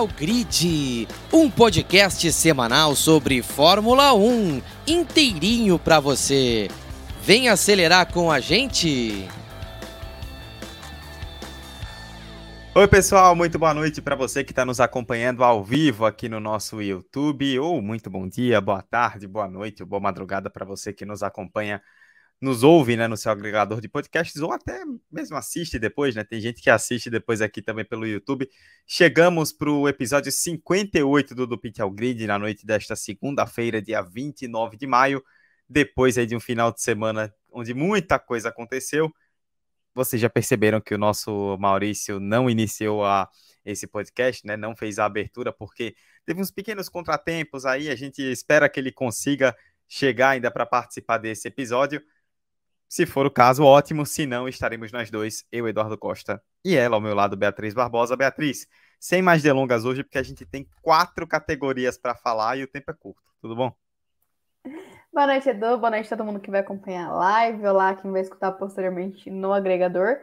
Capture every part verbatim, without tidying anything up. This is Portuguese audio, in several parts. Central Grid, um podcast semanal sobre Fórmula um, inteirinho para você. Vem acelerar com a gente! Oi pessoal, muito boa noite para você que está nos acompanhando ao vivo aqui no nosso YouTube, ou muito bom dia, boa tarde, boa noite, boa madrugada para você que nos acompanha, nos ouve, né, no seu agregador de podcasts, ou até mesmo assiste depois, né, tem gente que assiste depois aqui também pelo YouTube. Chegamos para o episódio cinquenta e oito do Do Pit ao Grid, na noite desta segunda-feira, dia vinte e nove de maio, depois aí de um final de semana onde muita coisa aconteceu. Vocês já perceberam que o nosso Maurício não iniciou a, esse podcast, né? Não fez a abertura, porque teve uns pequenos contratempos aí. A gente espera que ele consiga chegar ainda para participar desse episódio. Se for o caso, ótimo. Se não, estaremos nós dois, eu, Eduardo Costa, e ela ao meu lado, Beatriz Barbosa. Beatriz, sem mais delongas hoje, porque a gente tem quatro categorias para falar e o tempo é curto. Tudo bom? Boa noite, Edu. Boa noite a todo mundo que vai acompanhar a live. Olá, quem vai escutar posteriormente no agregador.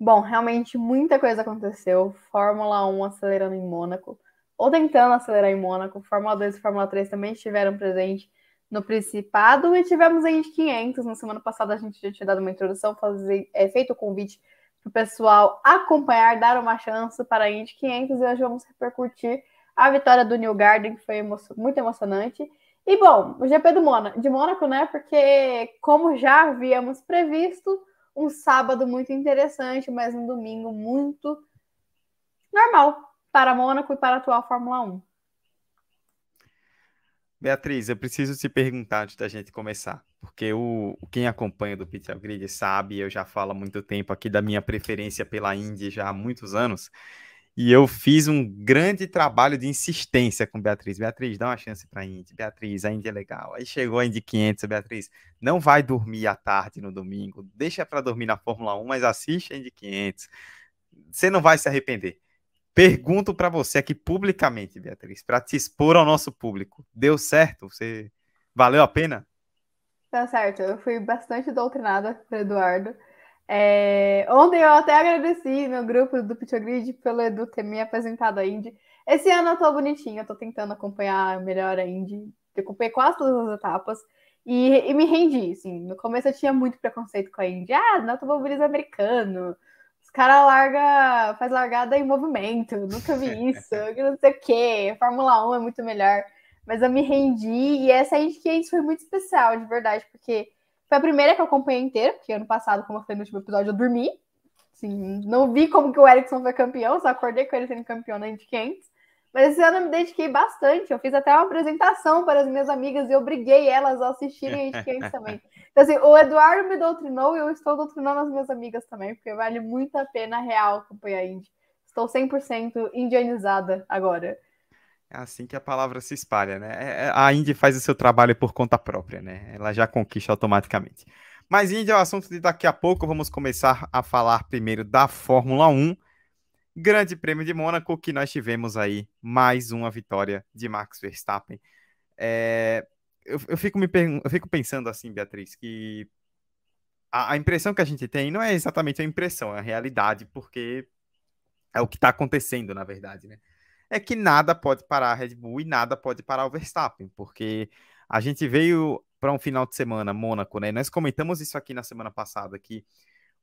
Bom, realmente muita coisa aconteceu. Fórmula um acelerando em Mônaco, ou tentando acelerar em Mônaco. Fórmula dois e Fórmula três também estiveram presentes no Principado. E tivemos a Indy quinhentos. Na semana passada a gente já tinha dado uma introdução, fazer, é, feito o convite para o pessoal acompanhar, dar uma chance para a Indy quinhentos. E hoje vamos repercutir a vitória do Newgarden, que foi emo- muito emocionante. E, bom, o G P do Mônaco, de Mônaco, né? Porque, como já havíamos previsto, um sábado muito interessante, mas um domingo muito normal para Mônaco e para a atual Fórmula um. Beatriz, eu preciso te perguntar antes da gente começar, porque o, quem acompanha do Pit Stop Grid sabe, eu já falo há muito tempo aqui da minha preferência pela Indy já há muitos anos, e eu fiz um grande trabalho de insistência com Beatriz. Beatriz, dá uma chance para a Indy. Beatriz, a Indy é legal. Aí chegou a Indy quinhentos, Beatriz, não vai dormir à tarde no domingo. Deixa para dormir na Fórmula um, mas assiste a Indy quinhentos. Você não vai se arrepender. Pergunto para você aqui publicamente, Beatriz, para te expor ao nosso público. Deu certo? Você... Valeu a pena? Tá certo. Eu fui bastante doutrinada por Eduardo. É, ontem eu até agradeci no grupo do Pit Stop Grid pelo Edu ter me apresentado a Indy. Esse ano eu tô bonitinha, eu tô tentando acompanhar melhor a Indy. Eu acompanhei quase todas as etapas e, e me rendi, assim. No começo eu tinha muito preconceito com a Indy. Ah, no automobilismo americano, os caras larga, faz largada em movimento, nunca vi isso, não sei o que, Fórmula um é muito melhor. Mas eu me rendi e essa Indy quinhentos foi muito especial, de verdade, porque... Foi a primeira que eu acompanhei inteira, porque ano passado, como eu falei no último episódio, eu dormi. Assim, não vi como que o Ericsson foi campeão, só acordei com ele sendo campeão na Indy quinhentos. Mas esse ano eu me dediquei bastante. Eu fiz até uma apresentação para as minhas amigas e obriguei elas a assistirem a Indy quinhentos também. Então, assim, o Eduardo me doutrinou e eu estou doutrinando as minhas amigas também, porque vale muito a pena real acompanhar a Indy. Estou cem por cento indianizada agora. É assim que a palavra se espalha, né? A Indy faz o seu trabalho por conta própria, né? Ela já conquista automaticamente. Mas Indy é o assunto de daqui a pouco. Vamos começar a falar primeiro da Fórmula um. Grande Prêmio de Mônaco, que nós tivemos aí mais uma vitória de Max Verstappen. É... Eu, eu, fico me pergun- eu fico pensando assim, Beatriz, que a, a impressão que a gente tem não é exatamente a impressão, é a realidade, porque é o que está acontecendo, na verdade, né? É que nada pode parar a Red Bull e nada pode parar o Verstappen, porque a gente veio para um final de semana, Mônaco, né? Nós comentamos isso aqui na semana passada, que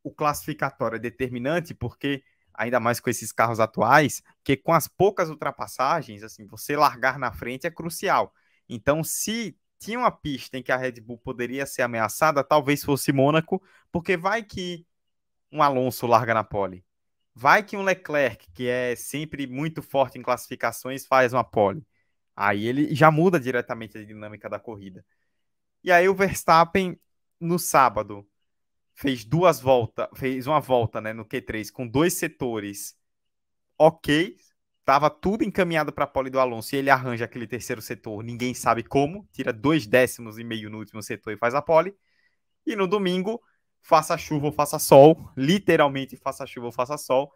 o classificatório é determinante, porque, ainda mais com esses carros atuais, que com as poucas ultrapassagens, assim, você largar na frente é crucial. Então, se tinha uma pista em que a Red Bull poderia ser ameaçada, talvez fosse Mônaco, porque vai que um Alonso larga na pole. Vai que um Leclerc, que é sempre muito forte em classificações, faz uma pole. Aí ele já muda diretamente a dinâmica da corrida. E aí o Verstappen, no sábado, fez duas voltas, fez uma volta, né, no Q três com dois setores ok, estava tudo encaminhado para a pole do Alonso, e ele arranja aquele terceiro setor, ninguém sabe como, tira dois décimos e meio no último setor e faz a pole. E no domingo... faça chuva ou faça sol, literalmente faça chuva ou faça sol,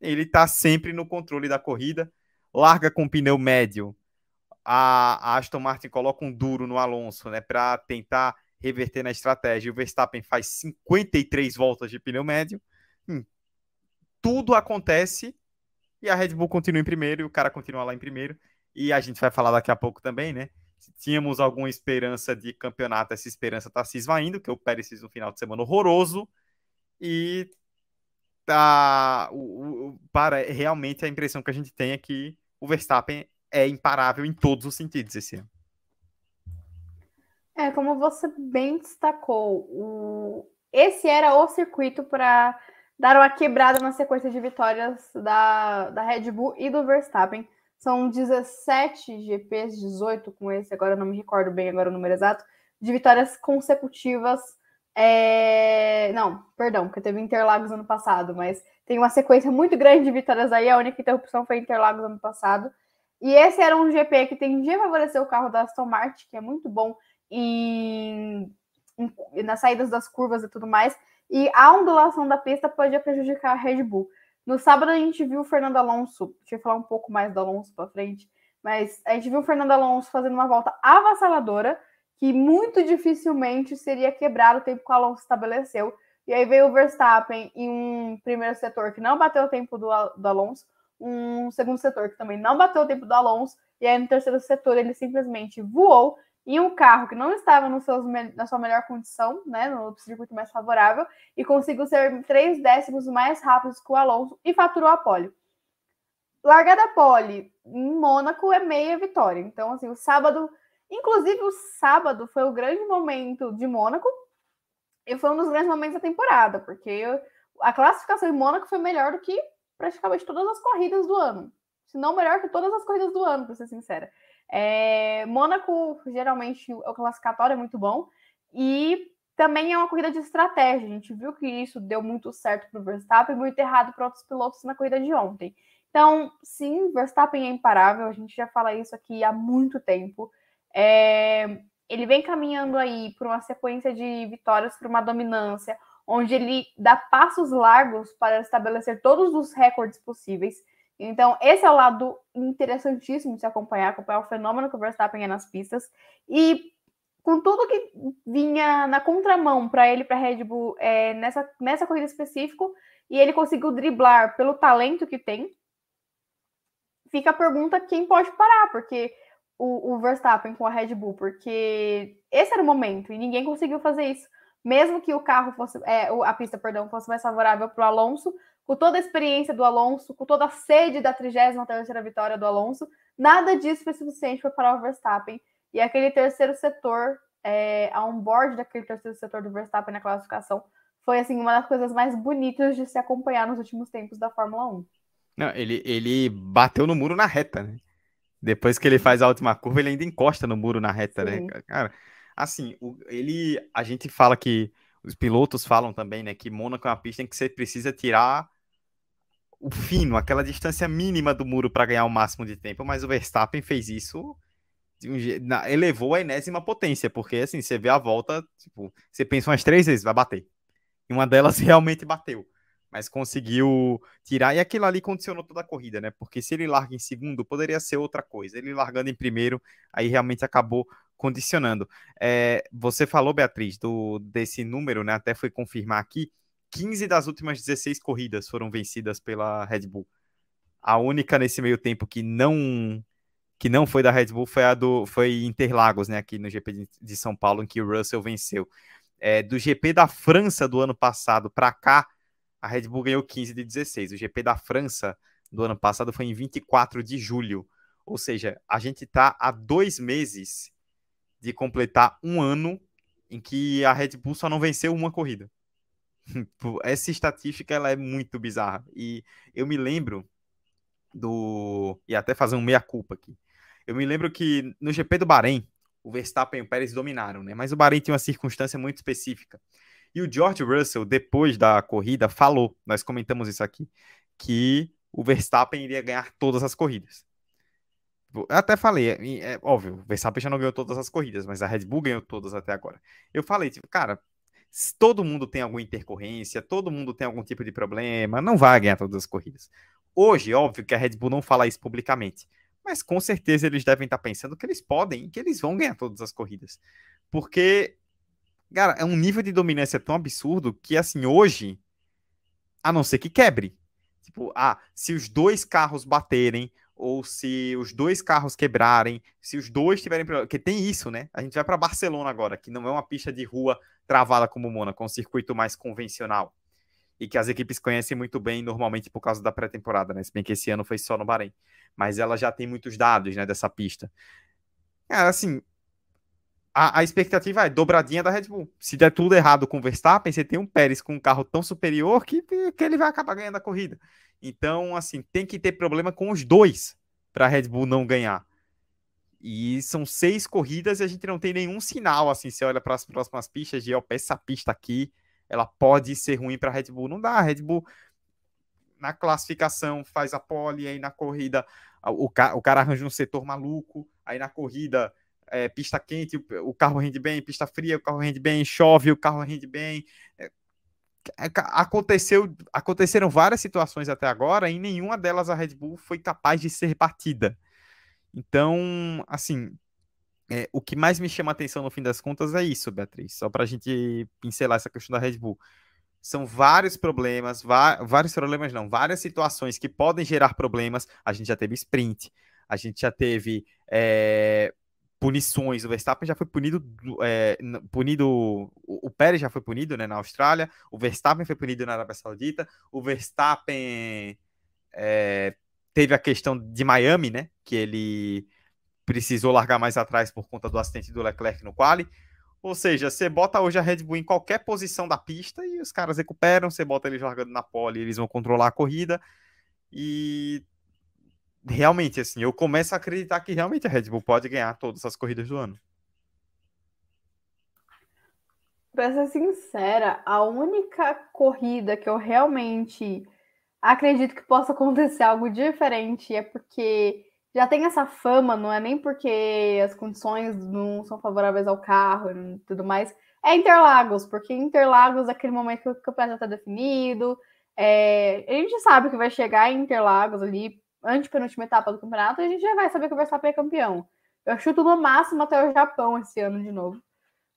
ele está sempre no controle da corrida, larga com pneu médio, a Aston Martin coloca um duro no Alonso, né, para tentar reverter na estratégia, o Verstappen faz cinquenta e três voltas de pneu médio, hum. Tudo acontece e a Red Bull continua em primeiro, e o cara continua lá em primeiro, e a gente vai falar daqui a pouco também, né? Se tínhamos alguma esperança de campeonato, essa esperança tá se esvaindo, que o Pérez fez um final de semana horroroso, e tá, o, o, para, realmente a impressão que a gente tem é que o Verstappen é imparável em todos os sentidos esse ano. É, como você bem destacou, o... esse era o circuito para dar uma quebrada na sequência de vitórias da, da Red Bull e do Verstappen. São dezessete G Ps, dezoito com esse, agora eu não me recordo bem agora o número exato, de vitórias consecutivas. É... Não, perdão, porque teve Interlagos ano passado, mas tem uma sequência muito grande de vitórias aí, a única interrupção foi Interlagos ano passado. E esse era um G P que tendia a favorecer o carro da Aston Martin, que é muito bom em, em, nas saídas das curvas e tudo mais. E a ondulação da pista podia prejudicar a Red Bull. No sábado a gente viu o Fernando Alonso, deixa eu falar um pouco mais do Alonso para frente, mas a gente viu o Fernando Alonso fazendo uma volta avassaladora, que muito dificilmente seria quebrar o tempo que o Alonso estabeleceu. E aí veio o Verstappen em um primeiro setor que não bateu o tempo do, do Alonso, um segundo setor que também não bateu o tempo do Alonso, e aí no terceiro setor ele simplesmente voou, em um carro que não estava no seus, na sua melhor condição, né, no circuito mais favorável, e conseguiu ser três décimos mais rápido que o Alonso e faturou a pole. Largada a pole em Mônaco é meia vitória. Então, assim, o sábado... Inclusive, o sábado foi o grande momento de Mônaco e foi um dos grandes momentos da temporada, porque a classificação em Mônaco foi melhor do que praticamente todas as corridas do ano. Se não melhor que todas as corridas do ano, para ser sincera. É, Mônaco, geralmente, o classificatório é muito bom e também é uma corrida de estratégia. A gente viu que isso deu muito certo para o Verstappen e muito errado para outros pilotos na corrida de ontem. Então, sim, Verstappen é imparável, a gente já fala isso aqui há muito tempo. É, ele vem caminhando aí por uma sequência de vitórias, por uma dominância, onde ele dá passos largos para estabelecer todos os recordes possíveis. Então, esse é o lado interessantíssimo de se acompanhar, acompanhar o fenômeno que o Verstappen é nas pistas. E com tudo que vinha na contramão para ele, para a Red Bull, é, nessa, nessa corrida específica, e ele conseguiu driblar pelo talento que tem, fica a pergunta quem pode parar, porque o, o Verstappen com a Red Bull, porque esse era o momento, e ninguém conseguiu fazer isso. Mesmo que o carro fosse, é, a pista, perdão, fosse mais favorável para o Alonso, com toda a experiência do Alonso, com toda a sede da trigésima terceira vitória do Alonso, nada disso foi suficiente para parar o Verstappen. E aquele terceiro setor, é, a on-board daquele terceiro setor do Verstappen na classificação, foi assim, uma das coisas mais bonitas de se acompanhar nos últimos tempos da Fórmula um. Não, ele, ele bateu no muro na reta, né? Depois que ele faz a última curva, ele ainda encosta no muro na reta, sim, né? Cara, assim, o, ele, a gente fala que, os pilotos falam também, né, que Mônaco é uma pista em que você precisa tirar o fino, aquela distância mínima do muro para ganhar o máximo de tempo, mas o Verstappen fez isso, de um jeito, na, elevou a enésima potência, porque assim, você vê a volta, tipo, você pensa umas três vezes, vai bater. E uma delas realmente bateu, mas conseguiu tirar, e aquilo ali condicionou toda a corrida, né, porque se ele larga em segundo, poderia ser outra coisa, ele largando em primeiro, aí realmente acabou condicionando. É, você falou, Beatriz, do, desse número, né, até fui confirmar aqui, quinze das últimas dezesseis corridas foram vencidas pela Red Bull. A única nesse meio tempo que não que não foi da Red Bull foi a do foi Interlagos, né, aqui no G P de São Paulo, em que o Russell venceu. É, do G P da França do ano passado para cá, a Red Bull ganhou quinze de dezesseis. O G P da França do ano passado foi em vinte e quatro de julho. Ou seja, a gente está há dois meses de completar um ano em que a Red Bull só não venceu uma corrida. Essa estatística, ela é muito bizarra, e eu me lembro do, e até fazer um meia-culpa aqui, eu me lembro que no G P do Bahrein, o Verstappen e o Pérez dominaram, né, mas o Bahrein tinha uma circunstância muito específica, e o George Russell, depois da corrida, falou, nós comentamos isso aqui, que o Verstappen iria ganhar todas as corridas. Eu até falei, é, é óbvio, o Verstappen já não ganhou todas as corridas, mas a Red Bull ganhou todas até agora. Eu falei, tipo, cara, todo mundo tem alguma intercorrência, todo mundo tem algum tipo de problema, não vai ganhar todas as corridas. Hoje, óbvio que a Red Bull não fala isso publicamente, mas com certeza eles devem estar pensando que eles podem e que eles vão ganhar todas as corridas. Porque, cara, é um nível de dominância tão absurdo que, assim, hoje, a não ser que quebre. Tipo, ah, se os dois carros baterem, ou se os dois carros quebrarem, se os dois tiverem... Porque tem isso, né? A gente vai para Barcelona agora, que não é uma pista de rua travada como o Mônaco, é um circuito mais convencional, e que as equipes conhecem muito bem, normalmente por causa da pré-temporada, né? Se bem que esse ano foi só no Bahrein. Mas ela já tem muitos dados, né, dessa pista. É, assim, a, a expectativa é dobradinha da Red Bull. Se der tudo errado com o Verstappen, você tem um Pérez com um carro tão superior que, que ele vai acabar ganhando a corrida. Então, assim, tem que ter problema com os dois para a Red Bull não ganhar. E são seis corridas e a gente não tem nenhum sinal, assim, você olha para as próximas pistas de, ó, essa pista aqui, ela pode ser ruim para a Red Bull. Não dá, a Red Bull na classificação faz a pole, aí na corrida o, ca o cara arranja um setor maluco, aí na corrida é, pista quente, o, o carro rende bem, pista fria, o carro rende bem, chove, o carro rende bem... É... Aconteceu, aconteceram várias situações até agora e em nenhuma delas a Red Bull foi capaz de ser batida. Então, assim, é, o que mais me chama a atenção no fim das contas é isso, Beatriz, só para a gente pincelar essa questão da Red Bull. São vários problemas, vários problemas não, várias situações que podem gerar problemas. A gente já teve sprint, a gente já teve é, punições, o Verstappen já foi punido, é, punido, o Pérez já foi punido, né, na Austrália, o Verstappen foi punido na Arábia Saudita, o Verstappen é, teve a questão de Miami, né, que ele precisou largar mais atrás por conta do acidente do Leclerc no quali. Ou seja, você bota hoje a Red Bull em qualquer posição da pista e os caras recuperam, você bota eles largando na pole e eles vão controlar a corrida. E realmente, assim, eu começo a acreditar que realmente a Red Bull pode ganhar todas as corridas do ano. Pra ser sincera, a única corrida que eu realmente acredito que possa acontecer algo diferente é porque já tem essa fama, não é nem porque as condições não são favoráveis ao carro e tudo mais, é Interlagos, porque Interlagos é aquele momento que o campeonato está definido, é... a gente sabe que vai chegar em Interlagos ali, antepenúltima etapa do campeonato, a gente já vai saber que o Verstappen é campeão. Eu chuto no máximo até o Japão esse ano de novo.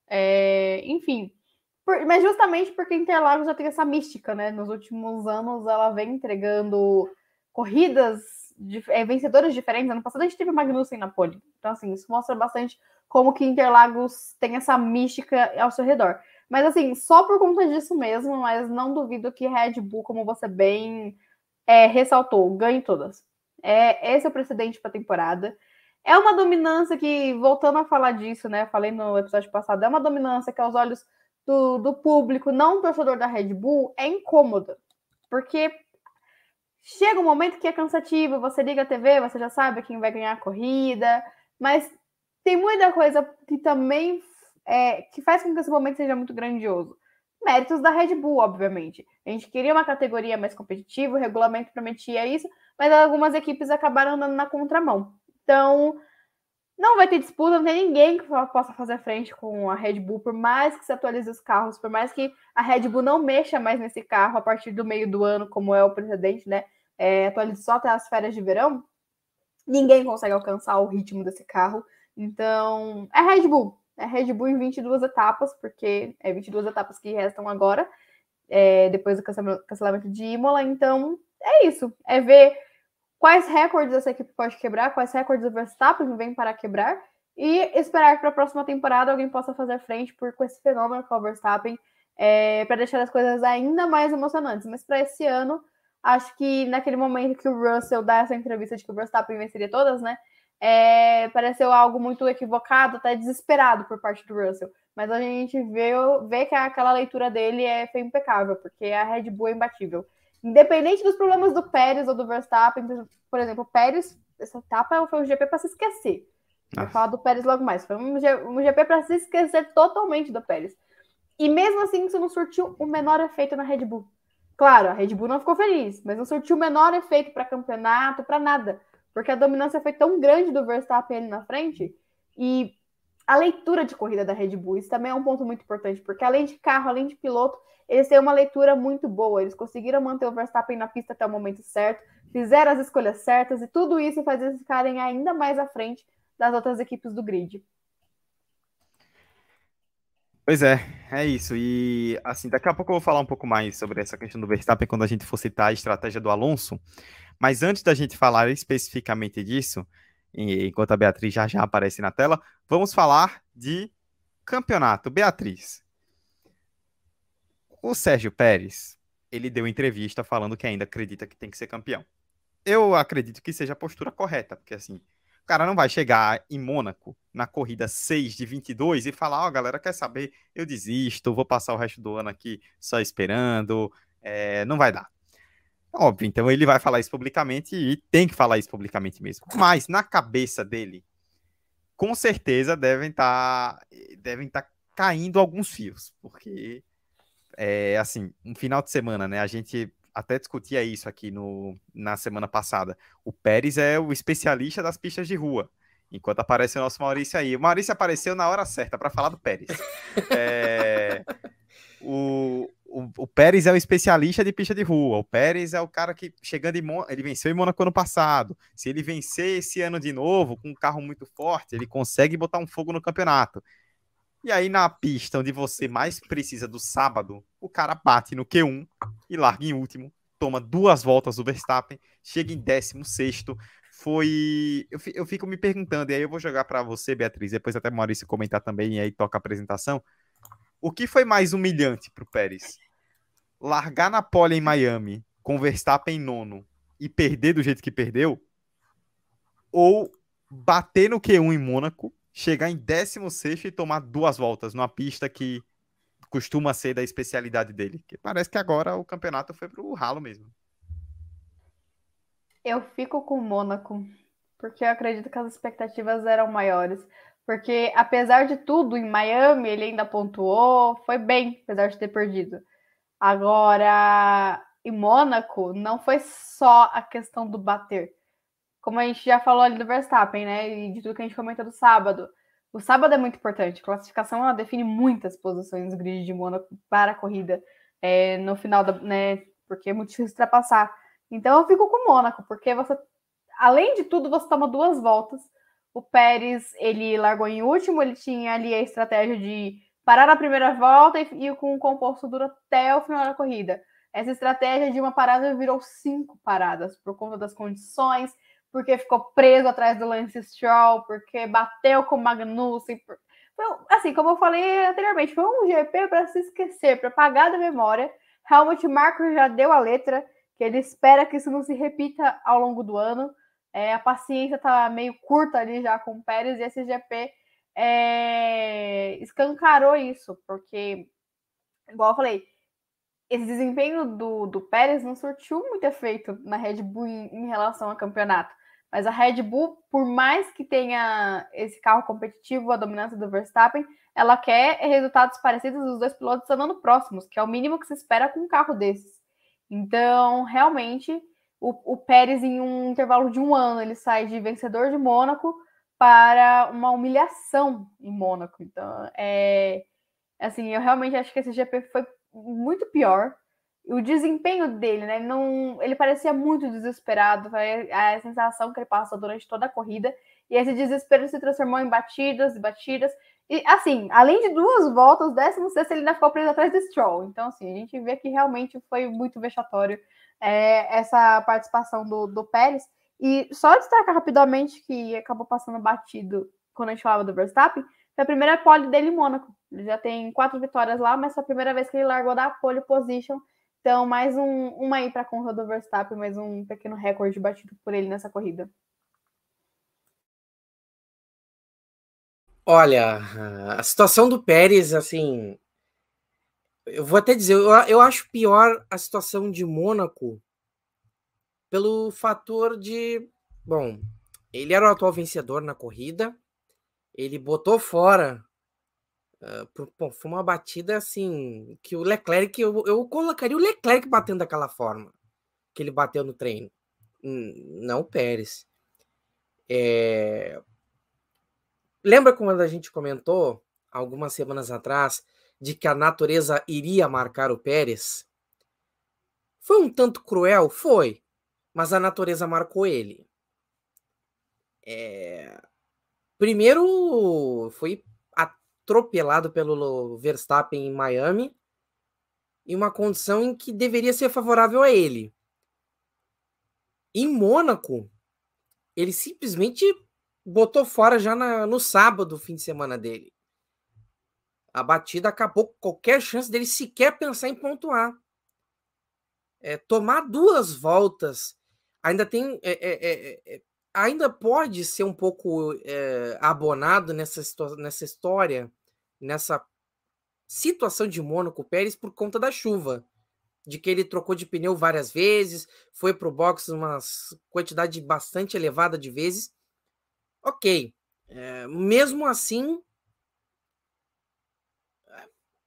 É, enfim, por, mas justamente porque Interlagos já tem essa mística, né? Nos últimos anos ela vem entregando corridas de, é, vencedoras diferentes. Ano passado a gente teve o Magnussen na pole. Então, assim, isso mostra bastante como que Interlagos tem essa mística ao seu redor. Mas, assim, só por conta disso mesmo, mas não duvido que Red Bull, como você bem é, ressaltou, ganhe todas. É, esse é o precedente para a temporada. É uma dominância que, voltando a falar disso, né? Falei no episódio passado, é uma dominância que aos olhos do, do público, não torcedor da Red Bull, é incômoda. Porque chega um momento que é cansativo, você liga a T V, você já sabe quem vai ganhar a corrida, mas tem muita coisa que também é, que faz com que esse momento seja muito grandioso. Méritos da Red Bull, obviamente. A gente queria uma categoria mais competitiva, o regulamento prometia isso, mas algumas equipes acabaram andando na contramão. Então, não vai ter disputa, não tem ninguém que possa fazer frente com a Red Bull, por mais que se atualize os carros, por mais que a Red Bull não mexa mais nesse carro a partir do meio do ano, como é o precedente, né? É, atualize só até as férias de verão, ninguém consegue alcançar o ritmo desse carro. Então, é Red Bull. É Red Bull em vinte e duas etapas, porque é vinte e duas etapas que restam agora, é, depois do cancelamento de Imola. Então, é isso. É ver quais recordes essa equipe pode quebrar, quais recordes o Verstappen vem para quebrar, e esperar que para a próxima temporada alguém possa fazer frente por, com esse fenômeno que é o Verstappen, é, para deixar as coisas ainda mais emocionantes. Mas para esse ano, acho que naquele momento que o Russell dá essa entrevista de que o Verstappen venceria todas, né? É, pareceu algo muito equivocado, até desesperado por parte do Russell. Mas a gente vê, vê que aquela leitura dele é, foi impecável, porque a Red Bull é imbatível. Independente dos problemas do Pérez ou do Verstappen, por exemplo, o Pérez, essa etapa foi um G P para se esquecer. Nossa. Vou falar do Pérez logo mais. Foi um, G, um G P para se esquecer totalmente do Pérez. E mesmo assim, isso não surtiu o menor efeito na Red Bull. Claro, a Red Bull não ficou feliz, mas não surtiu o menor efeito para campeonato, para nada. Porque a dominância foi tão grande do Verstappen ali na frente. E a leitura de corrida da Red Bull, isso também é um ponto muito importante. Porque além de carro, além de piloto, eles têm uma leitura muito boa. Eles conseguiram manter o Verstappen na pista até o momento certo, fizeram as escolhas certas, e tudo isso faz eles ficarem ainda mais à frente das outras equipes do grid. Pois é, é isso. E assim, daqui a pouco eu vou falar um pouco mais sobre essa questão do Verstappen quando a gente for citar a estratégia do Alonso. Mas antes da gente falar especificamente disso, enquanto a Beatriz já já aparece na tela, vamos falar de campeonato. Beatriz, o Sérgio Pérez, ele deu entrevista falando que ainda acredita que tem que ser campeão. Eu acredito que seja a postura correta, porque assim, o cara não vai chegar em Mônaco na corrida seis de vinte e dois e falar, ó, oh, galera, quer saber? Eu desisto, vou passar o resto do ano aqui só esperando, é, não vai dar. Óbvio, então ele vai falar isso publicamente e tem que falar isso publicamente mesmo. Mas na cabeça dele, com certeza devem estar devem estar caindo alguns fios, porque é assim, um final de semana, né? A gente até discutia isso aqui no, na semana passada. O Pérez é o especialista das pistas de rua, enquanto aparece o nosso Maurício aí. O Maurício apareceu na hora certa para falar do Pérez. É, o, o, o Pérez é o especialista de pista de rua. O Pérez é o cara que, chegando em Mônaco, ele venceu em Mônaco ano passado. Se ele vencer esse ano de novo, com um carro muito forte, ele consegue botar um fogo no campeonato. E aí, na pista onde você mais precisa do sábado, o cara bate no Q um e larga em último, toma duas voltas do Verstappen, chega em décimo sexto. Foi... Eu, eu fico me perguntando, e aí eu vou jogar para você, Beatriz, depois até o Maurício comentar também, e aí toca a apresentação. O que foi mais humilhante para o Pérez? Largar na pole em Miami, com o Verstappen em nono, e perder do jeito que perdeu? Ou bater no Q um em Mônaco, chegar em décimo sexto e tomar duas voltas numa pista que costuma ser da especialidade dele? Que parece que agora o campeonato foi pro ralo mesmo. Eu fico com o Mônaco, porque eu acredito que as expectativas eram maiores. Porque, apesar de tudo, em Miami ele ainda pontuou, foi bem, apesar de ter perdido. Agora, em Mônaco, não foi só a questão do bater. Como a gente já falou ali do Verstappen, né? E de tudo que a gente comenta do sábado. O sábado é muito importante. A classificação, ela define muitas posições no grid de Mônaco para a corrida. É, no final, da, né? Porque é muito difícil ultrapassar. Então eu fico com o Mônaco, porque você, além de tudo, você toma duas voltas. O Pérez, ele largou em último. Ele tinha ali a estratégia de parar na primeira volta e ir com o composto duro até o final da corrida. Essa estratégia de uma parada virou cinco paradas por conta das condições, porque ficou preso atrás do Lance Stroll, porque bateu com o Magnussen. Então, assim, como eu falei anteriormente, foi um G P para se esquecer, para apagar da memória. Helmut Marko já deu a letra, que ele espera que isso não se repita ao longo do ano. É, a paciência tá meio curta ali já com o Pérez, e esse G P é, escancarou isso, porque, igual eu falei, esse desempenho do, do Pérez não surtiu muito efeito na Red Bull em, em relação ao campeonato. Mas a Red Bull, por mais que tenha esse carro competitivo, a dominância do Verstappen, ela quer resultados parecidos dos dois pilotos andando próximos, que é o mínimo que se espera com um carro desses. Então, realmente, o, o Pérez, em um intervalo de um ano, ele sai de vencedor de Mônaco para uma humilhação em Mônaco. Então, é, assim, eu realmente acho que esse G P foi muito pior. O desempenho dele, né? Não, ele parecia muito desesperado, foi a sensação que ele passou durante toda a corrida, e esse desespero se transformou em batidas e batidas. E assim, além de duas voltas, o décimo sexto ele ainda ficou preso atrás do Stroll. Então, assim, a gente vê que realmente foi muito vexatório é, essa participação do, do Pérez. E só destacar rapidamente que acabou passando batido quando a gente falava do Verstappen. Foi a primeira pole dele em Mônaco. Ele já tem quatro vitórias lá, mas foi a primeira vez que ele largou da pole position. Então, mais um, uma aí para a conta do Verstappen, mais um pequeno recorde batido por ele nessa corrida. Olha, a situação do Pérez, assim, eu vou até dizer, eu, eu acho pior a situação de Mônaco pelo fator de, bom, ele era o atual vencedor na corrida, ele botou fora. Uh, bom, foi uma batida assim que o Leclerc, eu, eu colocaria o Leclerc batendo daquela forma que ele bateu no treino, não o Pérez. É... Lembra quando a gente comentou algumas semanas atrás de que a natureza iria marcar o Pérez? Foi um tanto cruel? Foi, mas a natureza marcou ele. É... Primeiro foi atropelado pelo Verstappen em Miami, em uma condição em que deveria ser favorável a ele. Em Mônaco, ele simplesmente botou fora já na, no sábado, fim de semana dele. A batida acabou com qualquer chance dele sequer pensar em pontuar. É, tomar duas voltas ainda tem... É, é, é, ainda pode ser um pouco é, abonado nessa, nessa história, nessa situação de Mônaco Pérez por conta da chuva, de que ele trocou de pneu várias vezes, foi para o boxe uma quantidade bastante elevada de vezes. Ok, é, mesmo assim,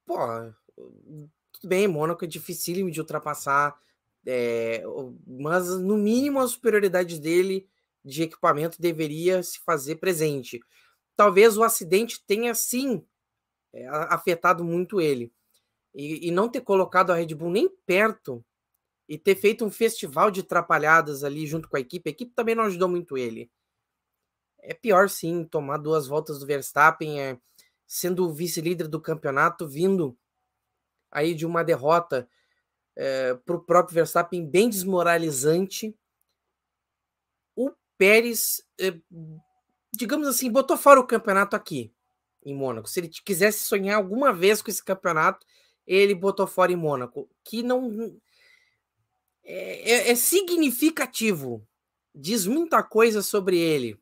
pô, tudo bem, Mônaco é dificílimo de ultrapassar, é, mas no mínimo a superioridade dele de equipamento deveria se fazer presente. Talvez o acidente tenha, sim, afetado muito ele. E, e não ter colocado a Red Bull nem perto e ter feito um festival de atrapalhadas ali junto com a equipe, a equipe também não ajudou muito ele. É pior, sim, tomar duas voltas do Verstappen, é, sendo o vice-líder do campeonato, vindo aí de uma derrota é, para o próprio Verstappen bem desmoralizante. Pérez, digamos assim, botou fora o campeonato aqui em Mônaco. Se ele quisesse sonhar alguma vez com esse campeonato, ele botou fora em Mônaco, que não é, é significativo, diz muita coisa sobre ele.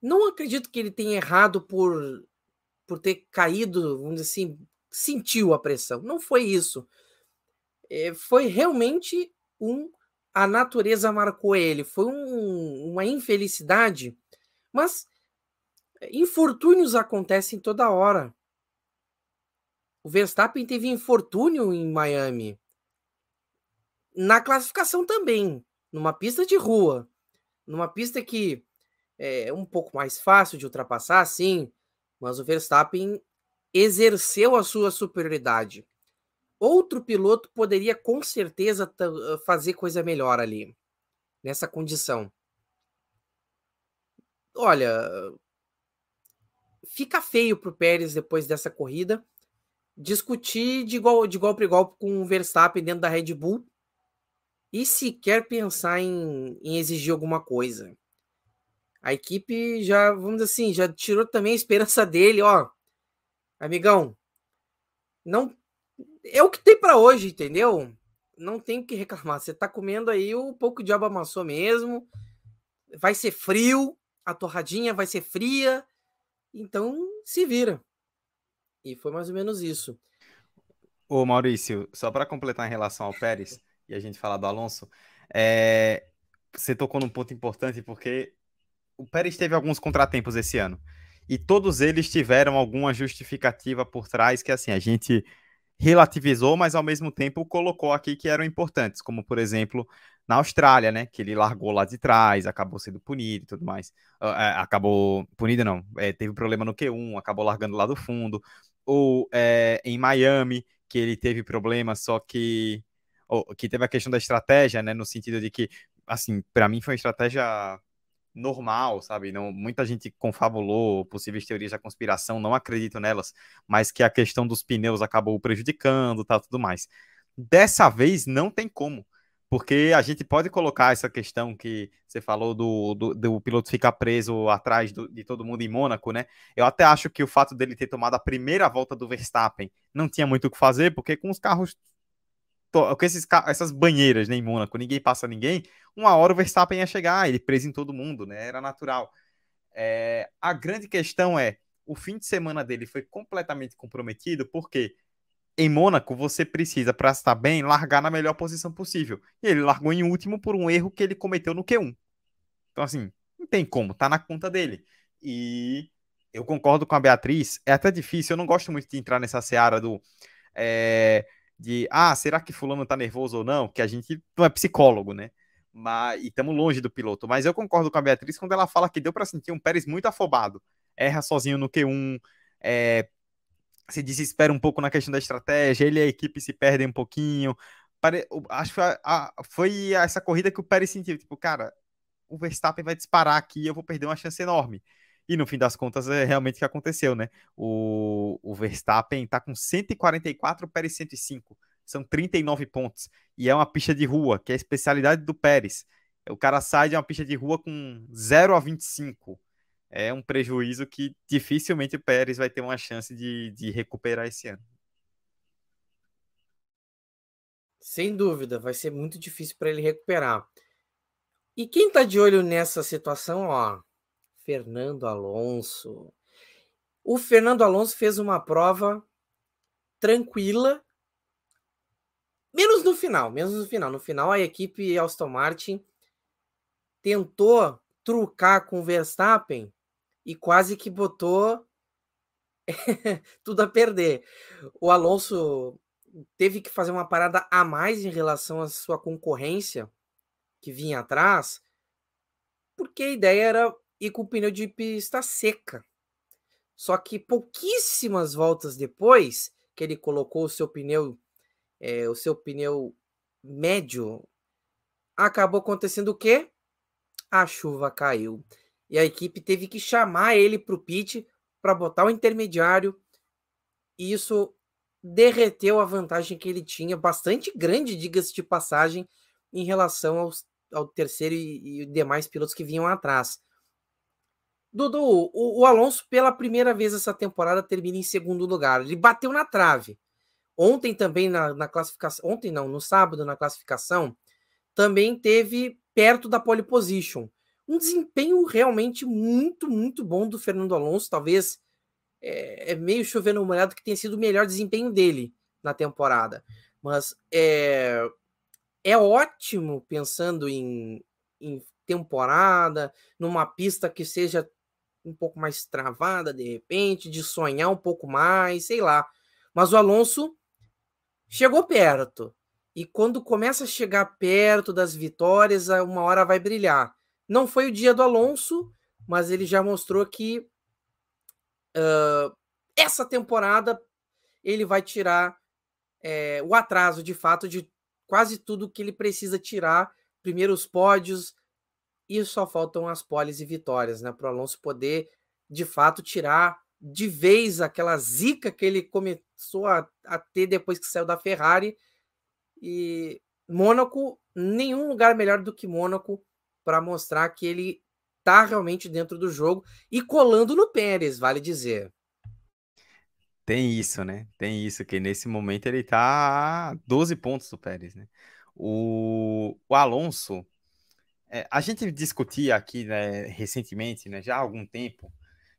Não acredito que ele tenha errado por, por ter caído, vamos dizer assim, sentiu a pressão. Não foi isso. É, foi realmente um... A natureza marcou ele. Foi um, uma infelicidade, mas infortúnios acontecem toda hora. O Verstappen teve infortúnio em Miami. Na classificação também, numa pista de rua, numa pista que é um pouco mais fácil de ultrapassar, sim, mas o Verstappen exerceu a sua superioridade. Outro piloto poderia com certeza fazer coisa melhor ali, nessa condição. Olha, fica feio para o Pérez depois dessa corrida discutir de igual, de igual para igual com o Verstappen dentro da Red Bull e sequer pensar em, em exigir alguma coisa. A equipe já, vamos dizer assim, já tirou também a esperança dele, ó. Amigão, não... É o que tem para hoje, entendeu? Não tem o que reclamar. Você tá comendo aí o pouco de diabo amassou mesmo. Vai ser frio, a torradinha vai ser fria. Então, se vira. E foi mais ou menos isso. Ô, Maurício, só para completar em relação ao Pérez e a gente falar do Alonso, é... você tocou num ponto importante porque o Pérez teve alguns contratempos esse ano. E todos eles tiveram alguma justificativa por trás que, assim, a gente... relativizou, mas ao mesmo tempo colocou aqui que eram importantes, como por exemplo na Austrália, né, que ele largou lá de trás, acabou sendo punido e tudo mais, uh, acabou, punido não, é, teve problema no Q um, acabou largando lá do fundo, ou é, em Miami, que ele teve problema, só que, ou, que teve a questão da estratégia, né, no sentido de que, assim, para mim foi uma estratégia normal, sabe, não, muita gente confabulou possíveis teorias da conspiração, não acredito nelas, mas que a questão dos pneus acabou prejudicando, tá, tudo mais. Dessa vez não tem como, porque a gente pode colocar essa questão que você falou do, do, do piloto ficar preso atrás do, de todo mundo em Mônaco, né, eu até acho que o fato dele ter tomado a primeira volta do Verstappen não tinha muito o que fazer, porque com os carros com esses, essas banheiras, né, em Mônaco, ninguém passa ninguém, uma hora o Verstappen ia chegar, ele preso em todo mundo, né, era natural. É, a grande questão é, o fim de semana dele foi completamente comprometido, porque em Mônaco você precisa, para estar bem, largar na melhor posição possível, e ele largou em último por um erro que ele cometeu no Q um. Então, assim, não tem como, tá na conta dele. E eu concordo com a Beatriz, é até difícil, eu não gosto muito de entrar nessa seara do... É, de, ah, será que fulano tá nervoso ou não? Que a gente não é psicólogo, né? Mas, e estamos longe do piloto. Mas eu concordo com a Beatriz quando ela fala que deu para sentir um Pérez muito afobado. Erra sozinho no Q um, é, se desespera um pouco na questão da estratégia, ele e a equipe se perdem um pouquinho. Pare... Acho que a, a, foi essa corrida que o Pérez sentiu. Tipo, cara, o Verstappen vai disparar aqui e eu vou perder uma chance enorme. E no fim das contas é realmente o que aconteceu, né? O, o Verstappen está com cento e quarenta e quatro, o Pérez cento e cinco. São trinta e nove pontos. E é uma pista de rua, que é a especialidade do Pérez. O cara sai de uma pista de rua com zero a vinte e cinco. É um prejuízo que dificilmente o Pérez vai ter uma chance de, de recuperar esse ano. Sem dúvida, vai ser muito difícil para ele recuperar. E quem está de olho nessa situação, ó, Fernando Alonso. O Fernando Alonso fez uma prova tranquila, menos no final, menos no final. No final, a equipe Aston Martin tentou trucar com o Verstappen e quase que botou tudo a perder. O Alonso teve que fazer uma parada a mais em relação à sua concorrência que vinha atrás, porque a ideia era ir com o pneu de pista seca. Só que pouquíssimas voltas depois que ele colocou o seu pneu, é, o seu pneu médio, acabou acontecendo o quê? A chuva caiu. E a equipe teve que chamar ele para o pit para botar o intermediário, e isso derreteu a vantagem que ele tinha, bastante grande, diga-se de passagem, em relação aos, ao terceiro e, e demais pilotos que vinham atrás. Dudu, o, o Alonso, pela primeira vez essa temporada, termina em segundo lugar. Ele bateu na trave. Ontem também na, na classificação, ontem não, no sábado na classificação, também teve perto da pole position. Um desempenho realmente muito, muito bom do Fernando Alonso, talvez... É meio chovendo molhado que tenha sido o melhor desempenho dele na temporada. Mas é, é ótimo pensando em, em temporada, numa pista que seja um pouco mais travada, de repente, de sonhar um pouco mais, sei lá. Mas o Alonso chegou perto. E quando começa a chegar perto das vitórias, uma hora vai brilhar. Não foi o dia do Alonso, mas ele já mostrou que Uh, essa temporada ele vai tirar é, o atraso de fato de quase tudo que ele precisa tirar, primeiros pódios, e só faltam as poles e vitórias, né, para o Alonso poder de fato tirar de vez aquela zica que ele começou a, a ter depois que saiu da Ferrari. E Mônaco, nenhum lugar melhor do que Mônaco para mostrar que ele tá realmente dentro do jogo e colando no Pérez, vale dizer. Tem isso, né? Tem isso, que nesse momento ele tá a doze pontos do Pérez, né? O, o Alonso, é, a gente discutia aqui, né, recentemente, né, já há algum tempo,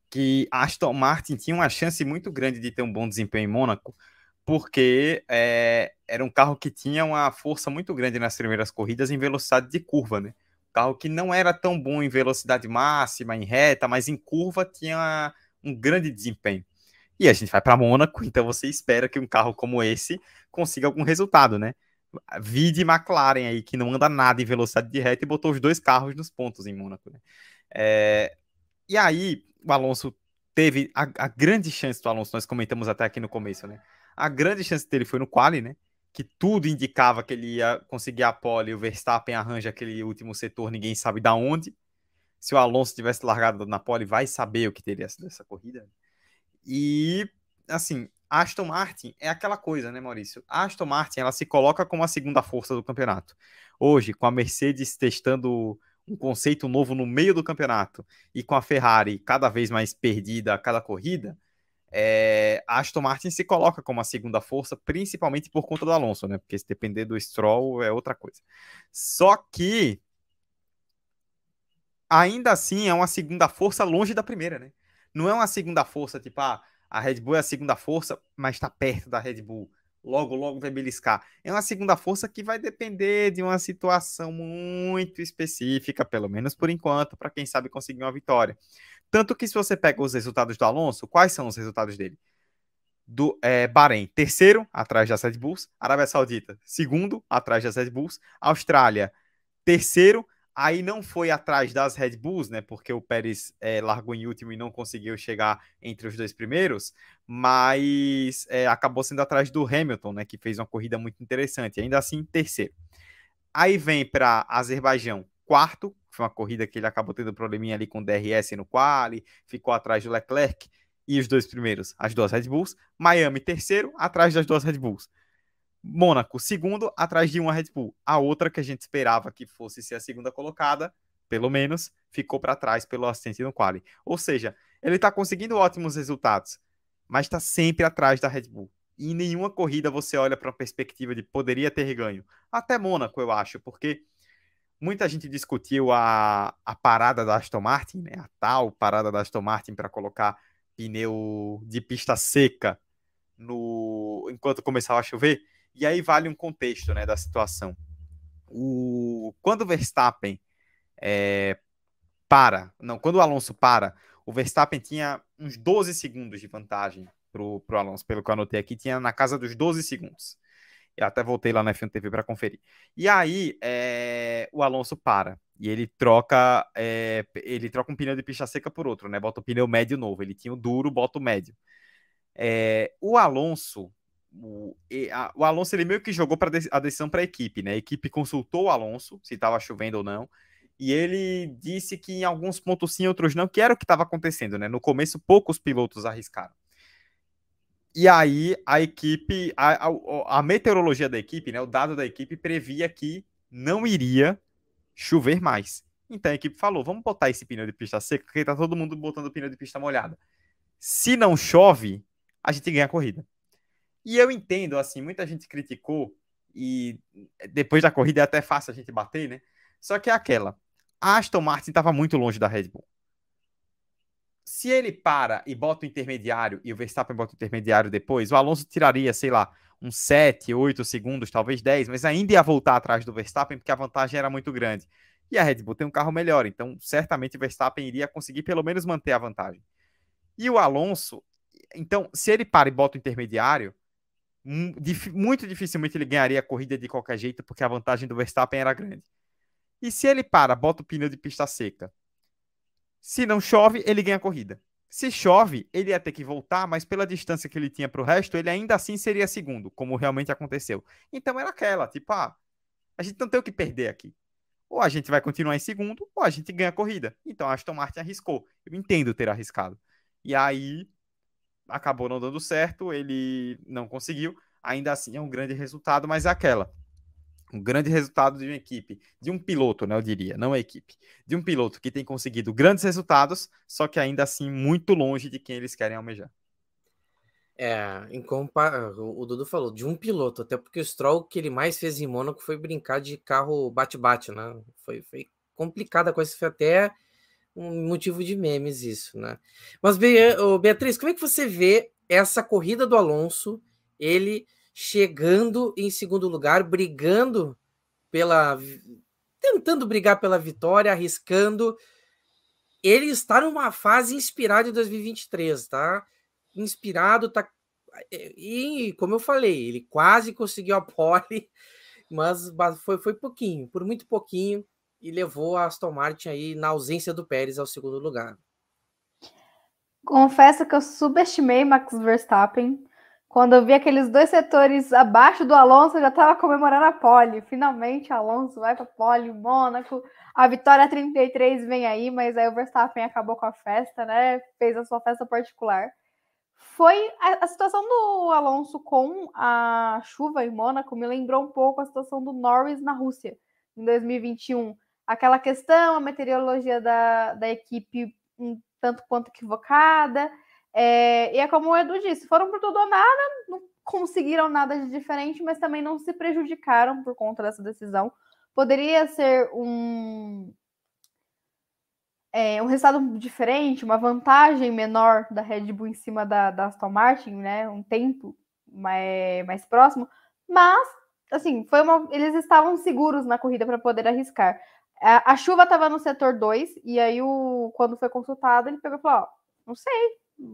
que a Aston Martin tinha uma chance muito grande de ter um bom desempenho em Mônaco, porque é, era um carro que tinha uma força muito grande nas primeiras corridas em velocidade de curva, né? Carro que não era tão bom em velocidade máxima, em reta, mas em curva tinha um grande desempenho. E a gente vai para Mônaco, então você espera que um carro como esse consiga algum resultado, né? Vide McLaren aí, que não anda nada em velocidade de reta e botou os dois carros nos pontos em Mônaco, né? É... E aí, o Alonso teve... A, a grande chance do Alonso, nós comentamos até aqui no começo, né? A grande chance dele foi no quali, né? Que tudo indicava que ele ia conseguir a pole, e o Verstappen arranja aquele último setor, ninguém sabe da onde. Se o Alonso tivesse largado na pole, vai saber o que teria sido essa corrida. E, assim, a Aston Martin é aquela coisa, né, Maurício? A Aston Martin, ela se coloca como a segunda força do campeonato. Hoje, com a Mercedes testando um conceito novo no meio do campeonato, e com a Ferrari cada vez mais perdida a cada corrida, É, a Aston Martin se coloca como a segunda força, principalmente por conta do Alonso, né? Porque se depender do Stroll é outra coisa. Só que ainda assim é uma segunda força longe da primeira, né? Não é uma segunda força tipo, ah, a Red Bull é a segunda força, mas tá perto da Red Bull, logo logo vai beliscar. É uma segunda força que vai depender de uma situação muito específica, pelo menos por enquanto, para quem sabe conseguir uma vitória. Tanto que se você pega os resultados do Alonso, quais são os resultados dele? Do é, Bahrein, terceiro, atrás das Red Bulls. Arábia Saudita, segundo, atrás das Red Bulls. Austrália, terceiro. Aí não foi atrás das Red Bulls, né? Porque o Pérez é, largou em último e não conseguiu chegar entre os dois primeiros. Mas é, acabou sendo atrás do Hamilton, né? Que fez uma corrida muito interessante. Ainda assim, terceiro. Aí vem para Azerbaijão, quarto, foi uma corrida que ele acabou tendo um probleminha ali com o D R S no quali, ficou atrás do Leclerc, e os dois primeiros, as duas Red Bulls. Miami, terceiro, atrás das duas Red Bulls. Mônaco, segundo, atrás de uma Red Bull. A outra que a gente esperava que fosse ser a segunda colocada, pelo menos, ficou para trás pelo acidente no quali. Ou seja, ele está conseguindo ótimos resultados, mas está sempre atrás da Red Bull. E em nenhuma corrida você olha para a perspectiva de poderia ter ganho. Até Mônaco, eu acho, porque muita gente discutiu a, a parada da Aston Martin, né? A tal parada da Aston Martin para colocar pneu de pista seca no, enquanto começava a chover. E aí vale um contexto, né, da situação. O, quando o Verstappen é, para, não, quando o Alonso para, o Verstappen tinha uns doze segundos de vantagem para o Alonso, pelo que eu anotei aqui, tinha na casa dos doze segundos. Eu até voltei lá na F um T V para conferir. E aí é, o Alonso para e ele troca, é, ele troca um pneu de pista seca por outro, né? Bota o pneu médio novo. Ele tinha o duro, bota o médio. É, o Alonso O, a, o Alonso ele meio que jogou pra de, a decisão para a equipe, né? A equipe consultou o Alonso se estava chovendo ou não, e ele disse que em alguns pontos sim, outros não, que era o que estava acontecendo, né? No começo poucos pilotos arriscaram. E aí a equipe, a, a, a meteorologia da equipe, né? O dado da equipe previa que não iria chover mais. Então a equipe falou, vamos botar esse pneu de pista seca, porque tá todo mundo botando pneu de pista molhada. Se não chove, a gente ganha a corrida. E eu entendo, assim, muita gente criticou, e depois da corrida é até fácil a gente bater, né? Só que é aquela, a Aston Martin estava muito longe da Red Bull. Se ele para e bota o intermediário, e o Verstappen bota o intermediário depois, o Alonso tiraria, sei lá, uns sete, oito segundos, talvez dez, mas ainda ia voltar atrás do Verstappen, porque a vantagem era muito grande. E a Red Bull tem um carro melhor, então certamente o Verstappen iria conseguir pelo menos manter a vantagem. E o Alonso, então, se ele para e bota o intermediário, muito dificilmente ele ganharia a corrida de qualquer jeito, porque a vantagem do Verstappen era grande. E se ele para, bota o pneu de pista seca, se não chove, ele ganha a corrida. Se chove, ele ia ter que voltar, mas pela distância que ele tinha para o resto, ele ainda assim seria segundo, como realmente aconteceu. Então era aquela, tipo, ah, a gente não tem o que perder aqui. Ou a gente vai continuar em segundo, ou a gente ganha a corrida. Então a Aston Martin arriscou. Eu entendo ter arriscado. E aí acabou não dando certo, ele não conseguiu, ainda assim é um grande resultado, mas é aquela, um grande resultado de uma equipe, de um piloto, né, eu diria, não é equipe, de um piloto que tem conseguido grandes resultados, só que ainda assim muito longe de quem eles querem almejar. É, em compar... o Dudu falou, de um piloto, até porque o Stroll, o que ele mais fez em Mônaco foi brincar de carro bate-bate, né, foi, foi complicada a coisa, foi até um motivo de memes isso, né? Mas, Beatriz, como é que você vê essa corrida do Alonso, ele chegando em segundo lugar, brigando pela... tentando brigar pela vitória, arriscando. Ele está numa fase inspirada em dois mil e vinte e três, tá? Inspirado, tá... E, como eu falei, ele quase conseguiu a pole, mas foi, foi pouquinho, por muito pouquinho, e levou a Aston Martin aí, na ausência do Pérez, ao segundo lugar. Confesso que eu subestimei Max Verstappen. Quando eu vi aqueles dois setores abaixo do Alonso, eu já estava comemorando a pole. Finalmente, Alonso vai para a pole, Mônaco. A vitória trinta e três vem aí, mas aí o Verstappen acabou com a festa, né? Fez a sua festa particular. Foi a, a situação do Alonso com a chuva em Mônaco me lembrou um pouco a situação do Norris na Rússia, em dois mil e vinte e um. Aquela questão, a meteorologia da, da equipe um tanto quanto equivocada, é, e é como o Edu disse, foram por tudo ou nada, não conseguiram nada de diferente, mas também não se prejudicaram por conta dessa decisão. Poderia ser um, é, um resultado diferente, uma vantagem menor da Red Bull em cima da, da Aston Martin, né? Um tempo mais, mais próximo, mas, assim, foi uma, eles estavam seguros na corrida para poder arriscar. A chuva estava no setor dois, e aí, o, quando foi consultado, ele pegou e falou, ó, não sei,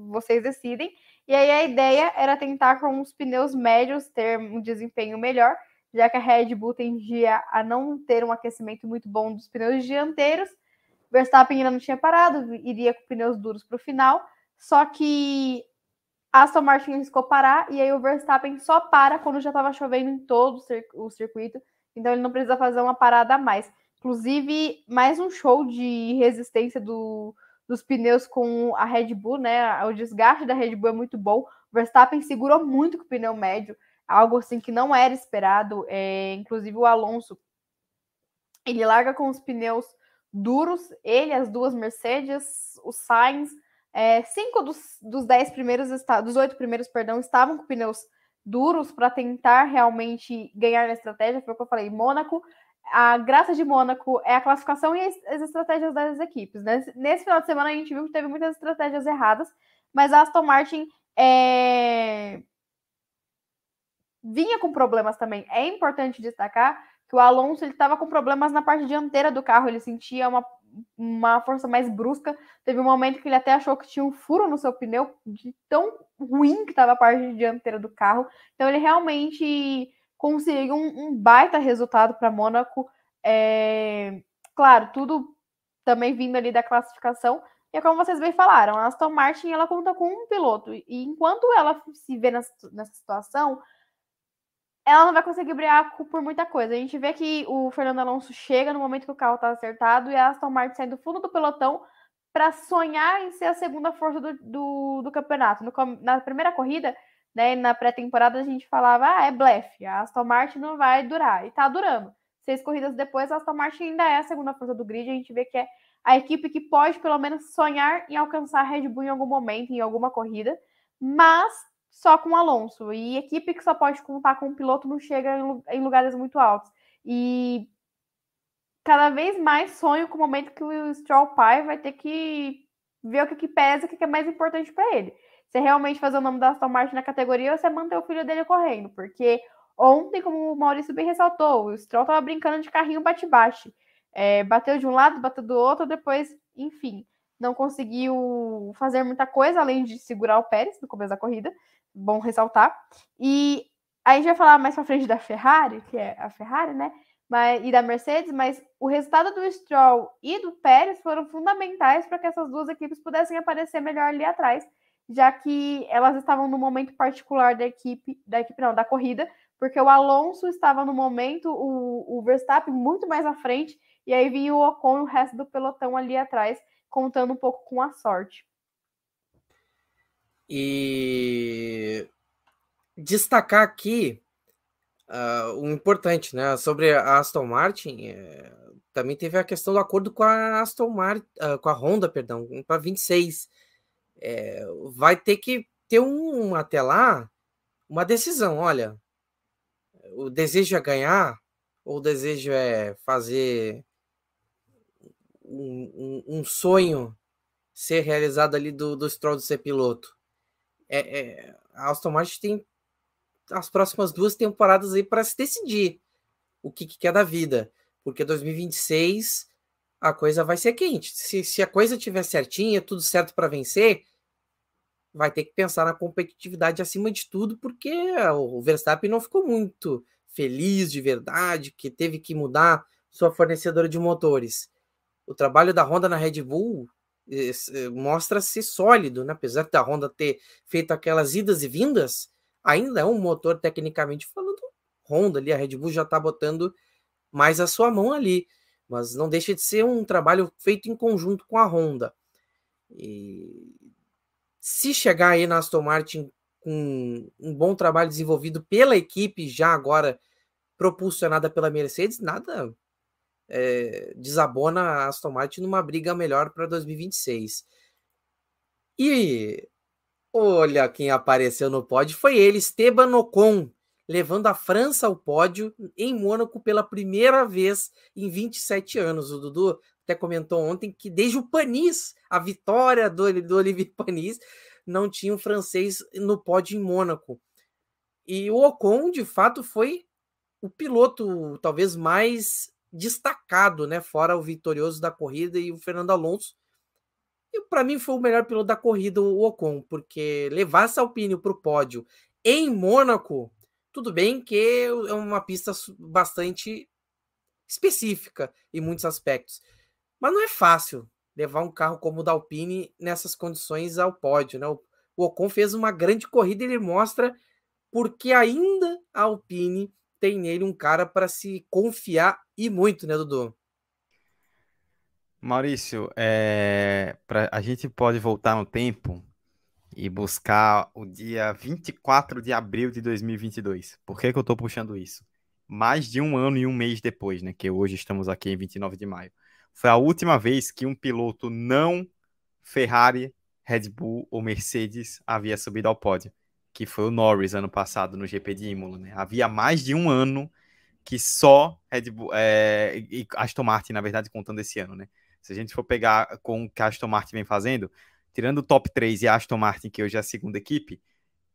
vocês decidem. E aí a ideia era tentar com os pneus médios ter um desempenho melhor, já que a Red Bull tendia a não ter um aquecimento muito bom dos pneus dianteiros. Verstappen ainda não tinha parado, iria com pneus duros para o final, só que a Aston Martin arriscou parar, e aí o Verstappen só para quando já estava chovendo em todo o circuito, então ele não precisa fazer uma parada a mais. Inclusive, mais um show de resistência do, dos pneus com a Red Bull, né? O desgaste da Red Bull é muito bom. O Verstappen segurou muito com o pneu médio, algo assim que não era esperado. É, inclusive, o Alonso, ele larga com os pneus duros, ele, as duas Mercedes, o Sainz. É, cinco dos, dos dez primeiros, dos oito primeiros, perdão, estavam com pneus duros para tentar realmente ganhar na estratégia, foi o que eu falei, Mônaco. A graça de Mônaco é a classificação e as estratégias das equipes, né? Nesse final de semana a gente viu que teve muitas estratégias erradas, mas a Aston Martin é... vinha com problemas também. É importante destacar que o Alonso estava com problemas na parte dianteira do carro, ele sentia uma, uma força mais brusca, teve um momento que ele até achou que tinha um furo no seu pneu, de tão ruim que estava a parte dianteira do carro, então ele realmente... conseguiu um, um baita resultado para Mônaco, é... claro, tudo também vindo ali da classificação, e é como vocês bem falaram, a Aston Martin, ela conta com um piloto, e enquanto ela se vê nessa, nessa situação, ela não vai conseguir brilhar por muita coisa. A gente vê que o Fernando Alonso chega no momento que o carro está acertado, e a Aston Martin sai do fundo do pelotão para sonhar em ser a segunda força do, do, do campeonato. No, na primeira corrida, né, na pré-temporada a gente falava, ah, é blefe, a Aston Martin não vai durar, e tá durando. Seis corridas depois, a Aston Martin ainda é a segunda força do grid, a gente vê que é a equipe que pode, pelo menos, sonhar em alcançar a Red Bull em algum momento, em alguma corrida, mas só com o Alonso, e equipe que só pode contar com um piloto não chega em lugares muito altos, e cada vez mais sonho com o momento que o Stroll pai vai ter que ver o que, que pesa, o que, que é mais importante para ele. Se realmente fazer o nome da Aston Martin na categoria ou você manter o filho dele correndo, porque ontem, como o Maurício bem ressaltou, o Stroll tava brincando de carrinho bate-bate, é, bateu de um lado, bateu do outro, depois, enfim, não conseguiu fazer muita coisa, além de segurar o Pérez no começo da corrida, bom ressaltar, e a gente vai falar mais pra frente da Ferrari, que é a Ferrari, né, mas, e da Mercedes, mas o resultado do Stroll e do Pérez foram fundamentais para que essas duas equipes pudessem aparecer melhor ali atrás, já que elas estavam no momento particular da equipe, da equipe não, da corrida, porque o Alonso estava no momento, o, o Verstappen muito mais à frente, e aí vinha o Ocon e o resto do pelotão ali atrás, contando um pouco com a sorte. E destacar aqui uh, o importante, né, sobre a Aston Martin, é... também teve a questão do acordo com a Aston Martin, uh, com a Honda, perdão, para vinte e seis. É, vai ter que ter um, até lá, uma decisão. Olha, o desejo é ganhar ou o desejo é fazer um, um, um sonho ser realizado ali do, do Stroll de ser piloto. É, é, a Aston Martin tem as próximas duas temporadas aí para se decidir o que que quer da vida, porque dois mil e vinte e seis... a coisa vai ser quente. Se, se a coisa estiver certinha, tudo certo para vencer, vai ter que pensar na competitividade acima de tudo, porque o Verstappen não ficou muito feliz de verdade, que teve que mudar sua fornecedora de motores. O trabalho da Honda na Red Bull mostra-se sólido, né? Apesar da Honda ter feito aquelas idas e vindas, ainda é um motor, tecnicamente falando, Honda ali, a Red Bull já está botando mais a sua mão ali. Mas não deixa de ser um trabalho feito em conjunto com a Honda. E se chegar aí na Aston Martin com um bom trabalho desenvolvido pela equipe, já agora propulsionada pela Mercedes, nada é, desabona a Aston Martin numa briga melhor para dois mil e vinte e seis. E olha quem apareceu no pódio, foi ele, Esteban Ocon, levando a França ao pódio em Mônaco pela primeira vez em vinte e sete anos. O Dudu até comentou ontem que desde o Panis, a vitória do, do Olivier Panis, não tinha um francês no pódio em Mônaco. E o Ocon, de fato, foi o piloto talvez mais destacado, né? Fora o vitorioso da corrida e o Fernando Alonso. E para mim foi o melhor piloto da corrida, o Ocon, porque levar essa Alpine para o pódio em Mônaco... Tudo bem que é uma pista bastante específica em muitos aspectos, mas não é fácil levar um carro como o da Alpine nessas condições ao pódio, né? O Ocon fez uma grande corrida e ele mostra porque ainda a Alpine tem nele um cara para se confiar e muito, né, Dudu? Maurício, é, pra- a gente pode voltar no tempo e buscar o dia vinte e quatro de abril de dois mil e vinte e dois. Por que que eu tô puxando isso? Mais de um ano e um mês depois, né? Que hoje estamos aqui em vinte e nove de maio. Foi a última vez que um piloto não Ferrari, Red Bull ou Mercedes havia subido ao pódio, que foi o Norris ano passado no G P de Imola, né? Havia mais de um ano que só Red Bull, é, e Aston Martin, na verdade, contando esse ano, né? Se a gente for pegar com o que a Aston Martin vem fazendo, tirando o top três e a Aston Martin, que hoje é a segunda equipe,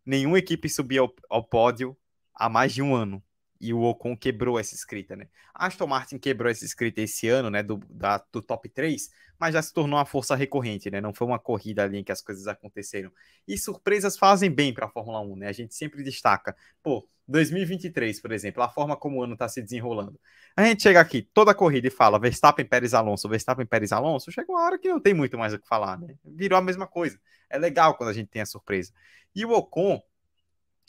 nenhuma equipe subia ao, ao pódio há mais de um ano. E o Ocon quebrou essa escrita, né? A Aston Martin quebrou essa escrita esse ano, né? Do, da, do top três, mas já se tornou uma força recorrente, né? Não foi uma corrida ali em que as coisas aconteceram. E surpresas fazem bem para a Fórmula um, né? A gente sempre destaca. Pô, dois mil e vinte e três, por exemplo, a forma como o ano está se desenrolando. A gente chega aqui toda a corrida e fala Verstappen, Pérez, Alonso, Verstappen, Pérez, Alonso. Chega uma hora que não tem muito mais o que falar, né? Virou a mesma coisa. É legal quando a gente tem a surpresa. E o Ocon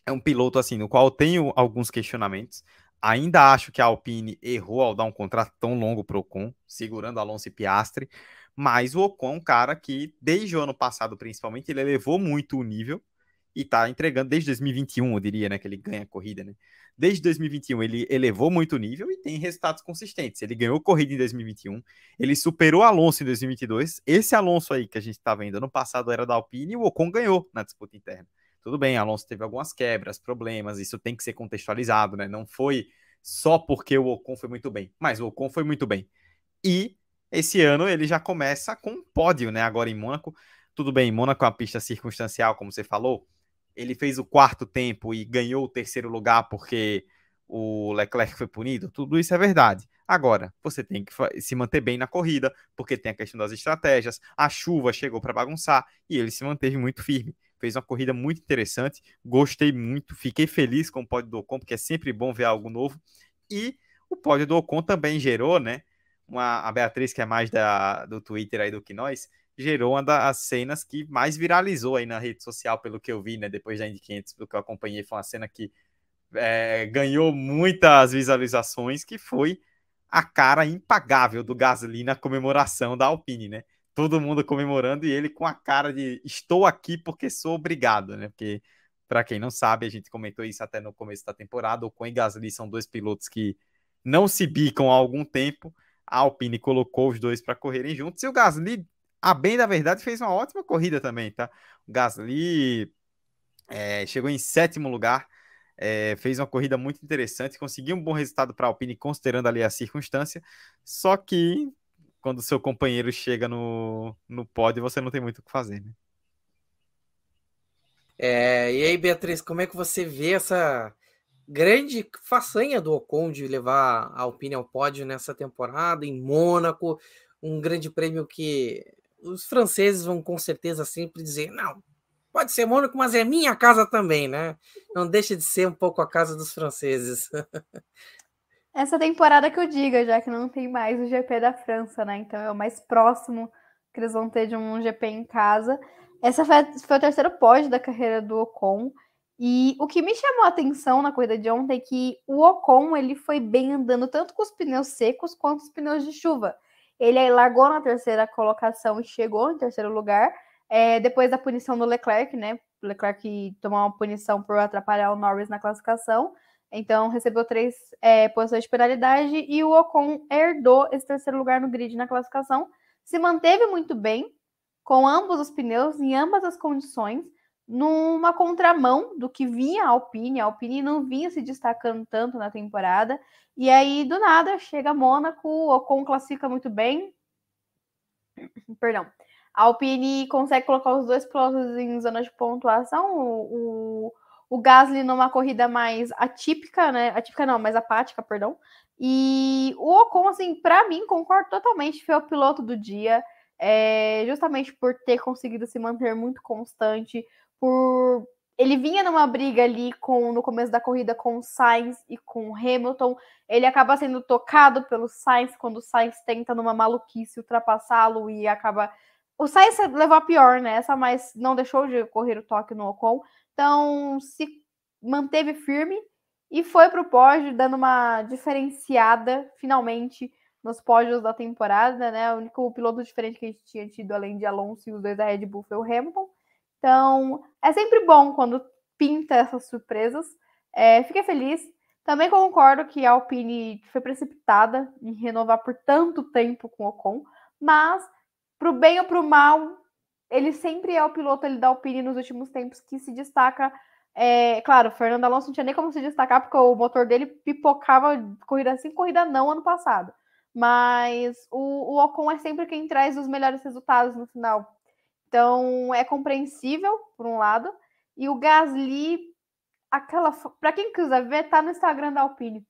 é um piloto assim, no qual eu tenho alguns questionamentos. Ainda acho que a Alpine errou ao dar um contrato tão longo para o Ocon, segurando Alonso e Piastri, mas o Ocon é um cara que, desde o ano passado principalmente, ele elevou muito o nível e tá entregando desde dois mil e vinte e um, eu diria, né, que ele ganha a corrida, né? Desde dois mil e vinte e um ele elevou muito o nível e tem resultados consistentes. Ele ganhou corrida em dois mil e vinte e um, ele superou Alonso em dois mil e vinte e dois. Esse Alonso aí que a gente está vendo, ano passado era da Alpine e o Ocon ganhou na disputa interna. Tudo bem, Alonso teve algumas quebras, problemas, isso tem que ser contextualizado, né? Não foi só porque o Ocon foi muito bem, mas o Ocon foi muito bem. E esse ano ele já começa com um pódio, né? Agora em Mônaco, tudo bem, Mônaco é uma pista circunstancial, como você falou. Ele fez o quarto tempo e ganhou o terceiro lugar porque o Leclerc foi punido, tudo isso é verdade. Agora, você tem que se manter bem na corrida, porque tem a questão das estratégias, a chuva chegou para bagunçar e ele se manteve muito firme. Fez uma corrida muito interessante, gostei muito, fiquei feliz com o pódio do Ocon, porque é sempre bom ver algo novo. E o pódio do Ocon também gerou, né? Uma, a Beatriz, que é mais da, do Twitter aí do que nós, gerou uma das cenas que mais viralizou aí na rede social, pelo que eu vi, né? Depois da Indy quinhentos, pelo que eu acompanhei, foi uma cena que é, ganhou muitas visualizações, que foi a cara impagável do Gasly na comemoração da Alpine, né? Todo mundo comemorando e ele com a cara de estou aqui porque sou obrigado, né? Porque, para quem não sabe, a gente comentou isso até no começo da temporada, o Ocon e Gasly são dois pilotos que não se bicam há algum tempo, a Alpine colocou os dois para correrem juntos e o Gasly, a bem da verdade, fez uma ótima corrida também, tá? O Gasly é, chegou em sétimo lugar, é, fez uma corrida muito interessante, conseguiu um bom resultado para a Alpine, considerando ali a circunstância, só que quando o seu companheiro chega no, no pódio, você não tem muito o que fazer, né? É, e aí, Beatriz, como é que você vê essa grande façanha do Ocon de levar a Alpine ao pódio nessa temporada, em Mônaco, um grande prêmio que os franceses vão com certeza sempre dizer, não, pode ser Mônaco, mas é minha casa também, né? Não deixa de ser um pouco a casa dos franceses. Essa temporada que eu diga, já que não tem mais o G P da França, né? Então é o mais próximo que eles vão ter de um G P em casa. Essa foi, foi o terceiro pódio da carreira do Ocon. E o que me chamou a atenção na corrida de ontem é que o Ocon ele foi bem andando tanto com os pneus secos quanto os pneus de chuva. Ele aí largou na terceira colocação e chegou em terceiro lugar. É, depois da punição do Leclerc, né? O Leclerc tomou uma punição por atrapalhar o Norris na classificação. Então, recebeu três é, posições de penalidade e o Ocon herdou esse terceiro lugar no grid na classificação. Se manteve muito bem com ambos os pneus, em ambas as condições, numa contramão do que vinha a Alpine. A Alpine não vinha se destacando tanto na temporada. E aí, do nada, chega Mônaco, o Ocon classifica muito bem. Perdão. A Alpine consegue colocar os dois pilotos em zona de pontuação. O... o... O Gasly numa corrida mais atípica, né? Atípica não, mais apática, perdão. E o Ocon, assim, pra mim, concordo totalmente, foi o piloto do dia. É, justamente por ter conseguido se manter muito constante. Por ele vinha numa briga ali com, no começo da corrida com o Sainz e com o Hamilton. Ele acaba sendo tocado pelo Sainz quando o Sainz tenta numa maluquice ultrapassá-lo e acaba... O Sainz levou a pior, né? Essa, mas não deixou de correr o toque no Ocon. Então, se manteve firme e foi para o pódio, dando uma diferenciada, finalmente, nos pódios da temporada, né? O único piloto diferente que a gente tinha tido, além de Alonso e os dois da Red Bull, foi o Hamilton. Então, é sempre bom quando pinta essas surpresas. É, fiquei feliz. Também concordo que a Alpine foi precipitada em renovar por tanto tempo com o Ocon, mas, pro bem ou pro mal, ele sempre é o piloto ali da Alpine nos últimos tempos que se destaca. É, claro, o Fernando Alonso não tinha nem como se destacar, porque o motor dele pipocava corrida sim, corrida não ano passado. Mas o, o Ocon é sempre quem traz os melhores resultados no final. Então, é compreensível, por um lado. E o Gasly, aquela, pra quem quiser ver, tá no Instagram da Alpine.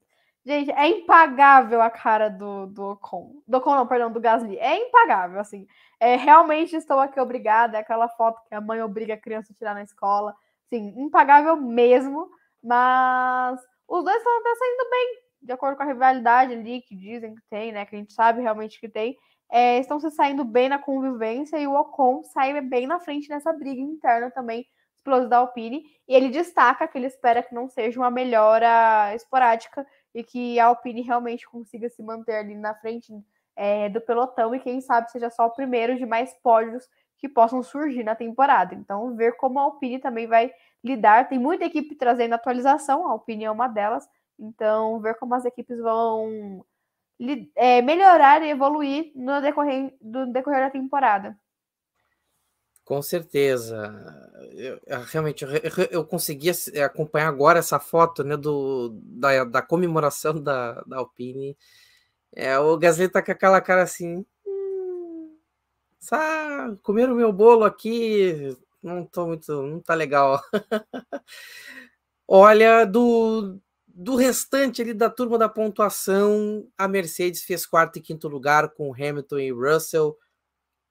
Gente, é impagável a cara do, do Ocon. Do Ocon não, perdão, do Gasly. É impagável, assim. É, realmente estou aqui obrigada. É aquela foto que a mãe obriga a criança a tirar na escola. Sim, impagável mesmo, mas os dois estão até saindo bem, de acordo com a rivalidade ali que dizem que tem, né, que a gente sabe realmente que tem, é, estão se saindo bem na convivência e o Ocon sai bem na frente nessa briga interna também, os pilotos da Alpine, e ele destaca que ele espera que não seja uma melhora esporádica e que a Alpine realmente consiga se manter ali na frente é, do pelotão e quem sabe seja só o primeiro de mais pódios que possam surgir na temporada. Então, ver como a Alpine também vai lidar. Tem muita equipe trazendo atualização, a Alpine é uma delas. Então, ver como as equipes vão é, melhorar e evoluir no decorrer, no decorrer da temporada. Com certeza. Eu, eu, realmente, eu, eu consegui acompanhar agora essa foto, né, do, da, da comemoração da, da Alpine. É, o Gasly tá com aquela cara assim... Ah, comer o meu bolo aqui, não tô muito, não tá legal. Olha, do, do restante ali da turma da pontuação, a Mercedes fez quarto e quinto lugar com Hamilton e Russell,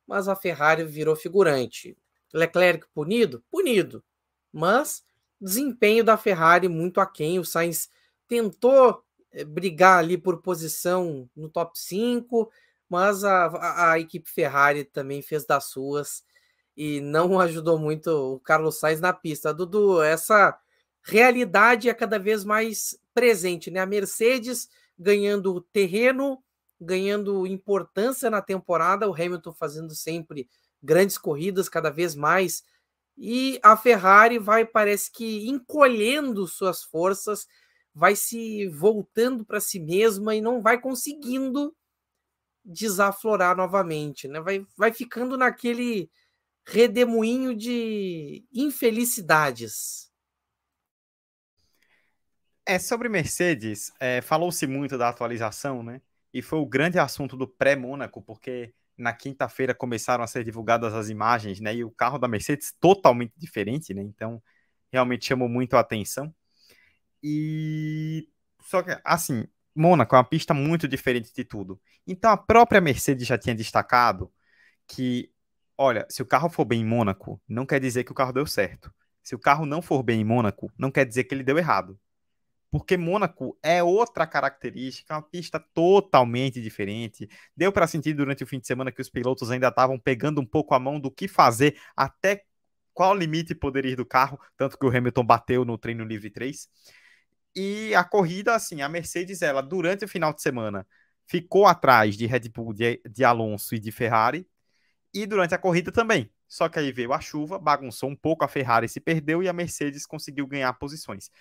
mas a Ferrari virou figurante. Leclerc punido? Punido, mas desempenho da Ferrari muito aquém. O Sainz tentou brigar ali por posição no top cinco, mas a, a, a equipe Ferrari também fez das suas e não ajudou muito o Carlos Sainz na pista. Dudu, essa realidade é cada vez mais presente, né? A Mercedes ganhando terreno, ganhando importância na temporada, o Hamilton fazendo sempre grandes corridas cada vez mais, e a Ferrari vai, parece que, encolhendo suas forças, vai se voltando para si mesma e não vai conseguindo desaflorar novamente, né? Vai, vai ficando naquele redemoinho de infelicidades. É, sobre Mercedes, é, falou-se muito da atualização, né? E foi o grande assunto do pré-Mônaco, porque na quinta-feira começaram a ser divulgadas as imagens, né? E o carro da Mercedes totalmente diferente, né? Então, realmente chamou muito a atenção. E... Só que, assim... Mônaco é uma pista muito diferente de tudo. Então a própria Mercedes já tinha destacado que, olha, se o carro for bem em Mônaco, não quer dizer que o carro deu certo. Se o carro não for bem em Mônaco, não quer dizer que ele deu errado. Porque Mônaco é outra característica, uma pista totalmente diferente. Deu para sentir durante o fim de semana que os pilotos ainda estavam pegando um pouco a mão do que fazer, até qual limite poderia ir do carro, tanto que o Hamilton bateu no treino livre três. E a corrida, assim, a Mercedes, ela, durante o final de semana, ficou atrás de Red Bull, de, de Alonso e de Ferrari, e durante a corrida também. Só que aí veio a chuva, bagunçou um pouco, a Ferrari se perdeu e a Mercedes conseguiu ganhar posições.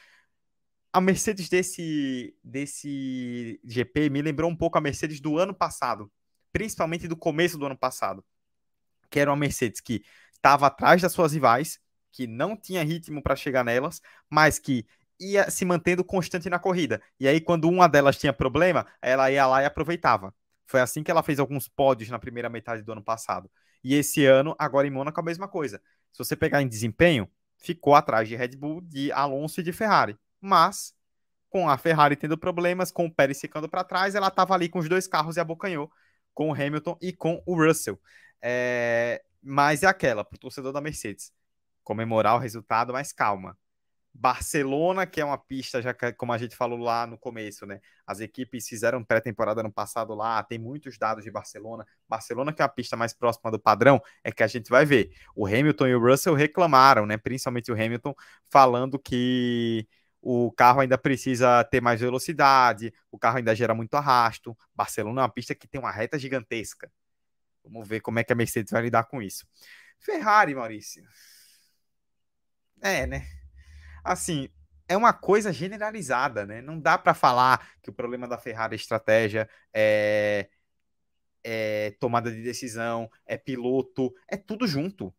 A Mercedes desse, desse G P me lembrou um pouco a Mercedes do ano passado, principalmente do começo do ano passado, que era uma Mercedes que estava atrás das suas rivais, que não tinha ritmo para chegar nelas, mas que ia se mantendo constante na corrida. E aí, quando uma delas tinha problema, ela ia lá e aproveitava. Foi assim que ela fez alguns pódios na primeira metade do ano passado. E esse ano, agora em Mônaco, a mesma coisa. Se você pegar em desempenho, ficou atrás de Red Bull, de Alonso e de Ferrari. Mas, com a Ferrari tendo problemas, com o Pérez ficando para trás, ela estava ali com os dois carros e abocanhou com o Hamilton e com o Russell. É... Mas é aquela, para o torcedor da Mercedes, comemorar o resultado, mas calma. Barcelona, que é uma pista, já que, como a gente falou lá no começo, né? As equipes fizeram pré-temporada no passado lá, tem muitos dados de Barcelona. Barcelona, que é a pista mais próxima do padrão, é que a gente vai ver. O Hamilton e o Russell reclamaram, né? Principalmente o Hamilton, falando que o carro ainda precisa ter mais velocidade, o carro ainda gera muito arrasto. Barcelona é uma pista que tem uma reta gigantesca. Vamos ver como é que a Mercedes vai lidar com isso. Ferrari, Maurício. É, né? Assim, é uma coisa generalizada, né? Não dá para falar que o problema da Ferrari é estratégia, é, é tomada de decisão, é piloto, é tudo junto.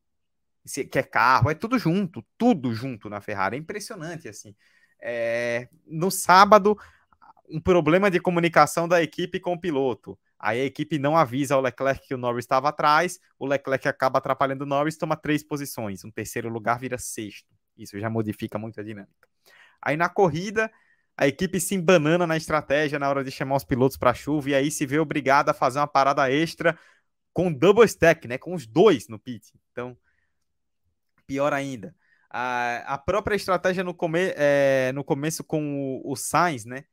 Que é carro, é tudo junto, tudo junto na Ferrari. É impressionante, assim. É, no sábado, um problema de comunicação da equipe com o piloto. Aí a equipe não avisa ao Leclerc que o Norris estava atrás, o Leclerc acaba atrapalhando o Norris, toma três posições, um terceiro lugar vira sexto. Isso já modifica muito a dinâmica. Aí na corrida, a equipe se embanana na estratégia na hora de chamar os pilotos para a chuva, e aí se vê obrigada a fazer uma parada extra com double stack, né, com os dois no pit. Então, pior ainda. A, a própria estratégia no, come, é, no começo com o, o Sainz, né,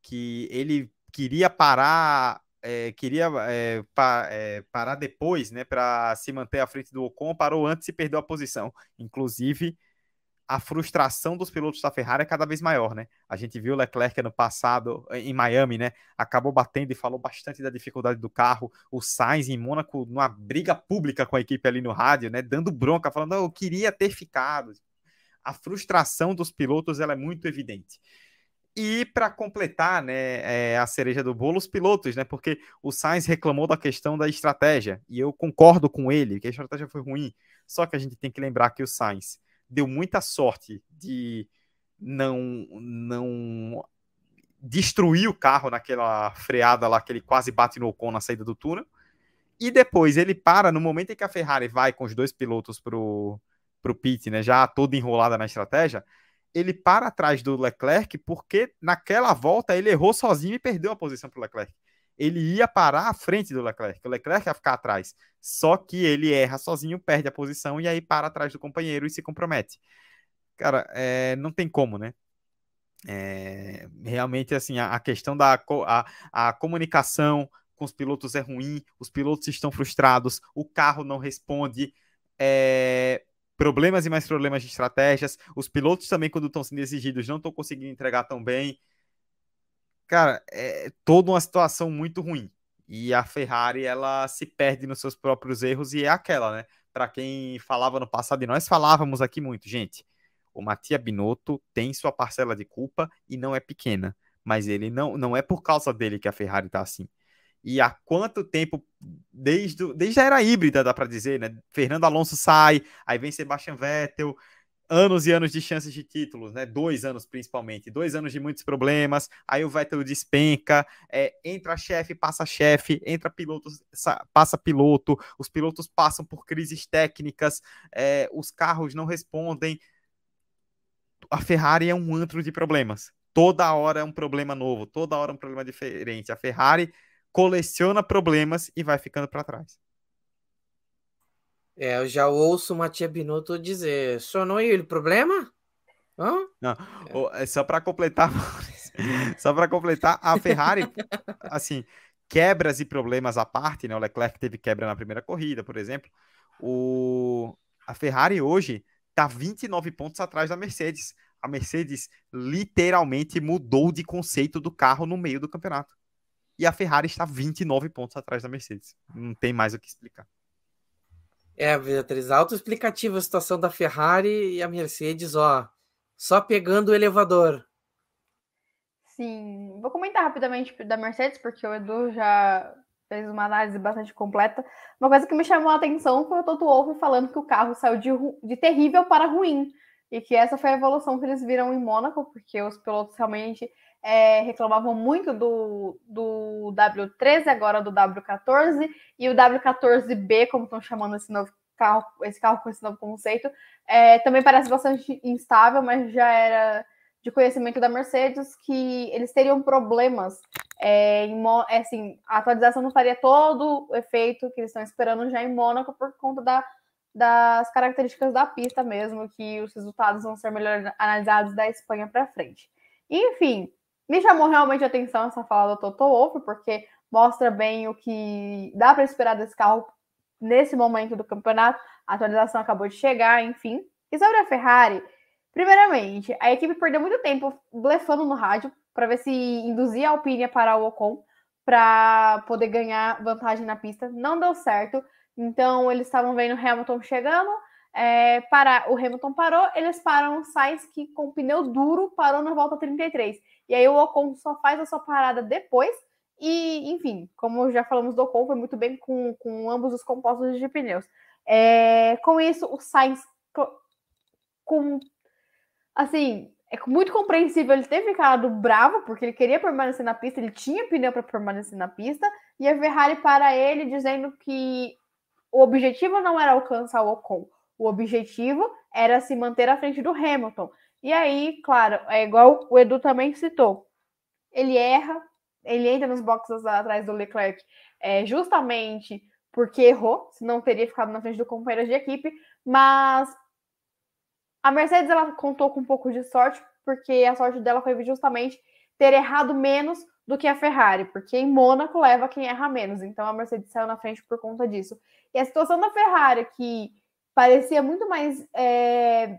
que ele queria parar... É, queria é, pa, é, parar depois, né, para se manter à frente do Ocon, parou antes e perdeu a posição. Inclusive, a frustração dos pilotos da Ferrari é cada vez maior, né? A gente viu o Leclerc ano passado, em Miami, né, acabou batendo e falou bastante da dificuldade do carro. O Sainz, em Mônaco, numa briga pública com a equipe ali no rádio, né, dando bronca, falando, eu queria ter ficado. A frustração dos pilotos, ela é muito evidente. E para completar, né, é, a cereja do bolo, os pilotos, né, porque o Sainz reclamou da questão da estratégia, e eu concordo com ele, que a estratégia foi ruim, só que a gente tem que lembrar que o Sainz deu muita sorte de não, não destruir o carro naquela freada lá que ele quase bate no Ocon na saída do túnel, e depois ele para no momento em que a Ferrari vai com os dois pilotos para o pit, né, já toda enrolada na estratégia, ele para atrás do Leclerc porque naquela volta ele errou sozinho e perdeu a posição para o Leclerc. Ele ia parar à frente do Leclerc, o Leclerc ia ficar atrás, só que ele erra sozinho, perde a posição e aí para atrás do companheiro e se compromete. Cara, é, não tem como, né? É, realmente, assim, a, a questão da a, a comunicação com os pilotos é ruim, os pilotos estão frustrados, o carro não responde, é... problemas e mais problemas de estratégias, os pilotos também, quando estão sendo exigidos, não estão conseguindo entregar tão bem. Cara, é toda uma situação muito ruim, e a Ferrari, ela se perde nos seus próprios erros, e é aquela, né, para quem falava no passado, e nós falávamos aqui muito, gente, o Mattia Binotto tem sua parcela de culpa, e não é pequena, mas ele não, não é por causa dele que a Ferrari tá assim. E há quanto tempo, desde, desde a era híbrida, dá para dizer, né? Fernando Alonso sai, aí vem Sebastian Vettel, anos e anos de chances de títulos, né? Dois anos principalmente, dois anos de muitos problemas, aí o Vettel despenca, é, entra chefe, passa chefe, entra piloto, passa piloto, os pilotos passam por crises técnicas, é, os carros não respondem. A Ferrari é um antro de problemas. Toda hora é um problema novo, toda hora é um problema diferente. A Ferrari coleciona problemas e vai ficando para trás. É, eu já ouço o Mattia Binotto dizer, só não é ele problema? Hã? Não, é. Só para completar, só para completar, a Ferrari, assim, quebras e problemas à parte, né? O Leclerc teve quebra na primeira corrida, por exemplo. O... A Ferrari hoje está vinte e nove pontos atrás da Mercedes. A Mercedes literalmente mudou de conceito do carro no meio do campeonato. E a Ferrari está vinte e nove pontos atrás da Mercedes. Não tem mais o que explicar. É, Beatriz, autoexplicativa a situação da Ferrari e a Mercedes, ó, só pegando o elevador. Sim, vou comentar rapidamente da Mercedes, porque o Edu já fez uma análise bastante completa. Uma coisa que me chamou a atenção foi o Toto Wolff falando que o carro saiu de, ru... de terrível para ruim, e que essa foi a evolução que eles viram em Mônaco, porque os pilotos realmente... É, reclamavam muito do, do W treze, agora do W quatorze, e o W quatorze B, como estão chamando esse novo carro, esse carro com esse novo conceito, é, também parece bastante instável, mas já era de conhecimento da Mercedes que eles teriam problemas, é, em, assim, a atualização não faria todo o efeito que eles estão esperando já em Mônaco por conta da, das características da pista mesmo, que os resultados vão ser melhor analisados da Espanha para frente. Enfim, me chamou realmente a atenção essa fala do Toto Wolff, porque mostra bem o que dá para esperar desse carro nesse momento do campeonato. A atualização acabou de chegar, enfim. E sobre a Ferrari, Primeiramente, a equipe perdeu muito tempo blefando no rádio para ver se induzia a Alpine a parar o Ocon para poder ganhar vantagem na pista. Não deu certo. Então, eles estavam vendo o Hamilton chegando, é, parar, o Hamilton parou, eles param o Sainz, que com o pneu duro parou na volta trinta e três. E aí o Ocon só faz a sua parada depois. E, enfim, como já falamos do Ocon, foi muito bem com, com ambos os compostos de pneus. É, com isso, o Sainz, com, assim, é muito compreensível ele ter ficado bravo, porque ele queria permanecer na pista, ele tinha pneu para permanecer na pista, e a Ferrari para ele dizendo que o objetivo não era alcançar o Ocon, o objetivo era se manter à frente do Hamilton. E aí, claro, é igual o Edu também citou, ele erra, ele entra nos boxes atrás do Leclerc é, justamente porque errou, senão teria ficado na frente do companheiro de equipe, mas a Mercedes ela contou com um pouco de sorte, porque a sorte dela foi justamente ter errado menos do que a Ferrari, porque em Mônaco leva quem erra menos, então a Mercedes saiu na frente por conta disso. E a situação da Ferrari, que parecia muito mais... É...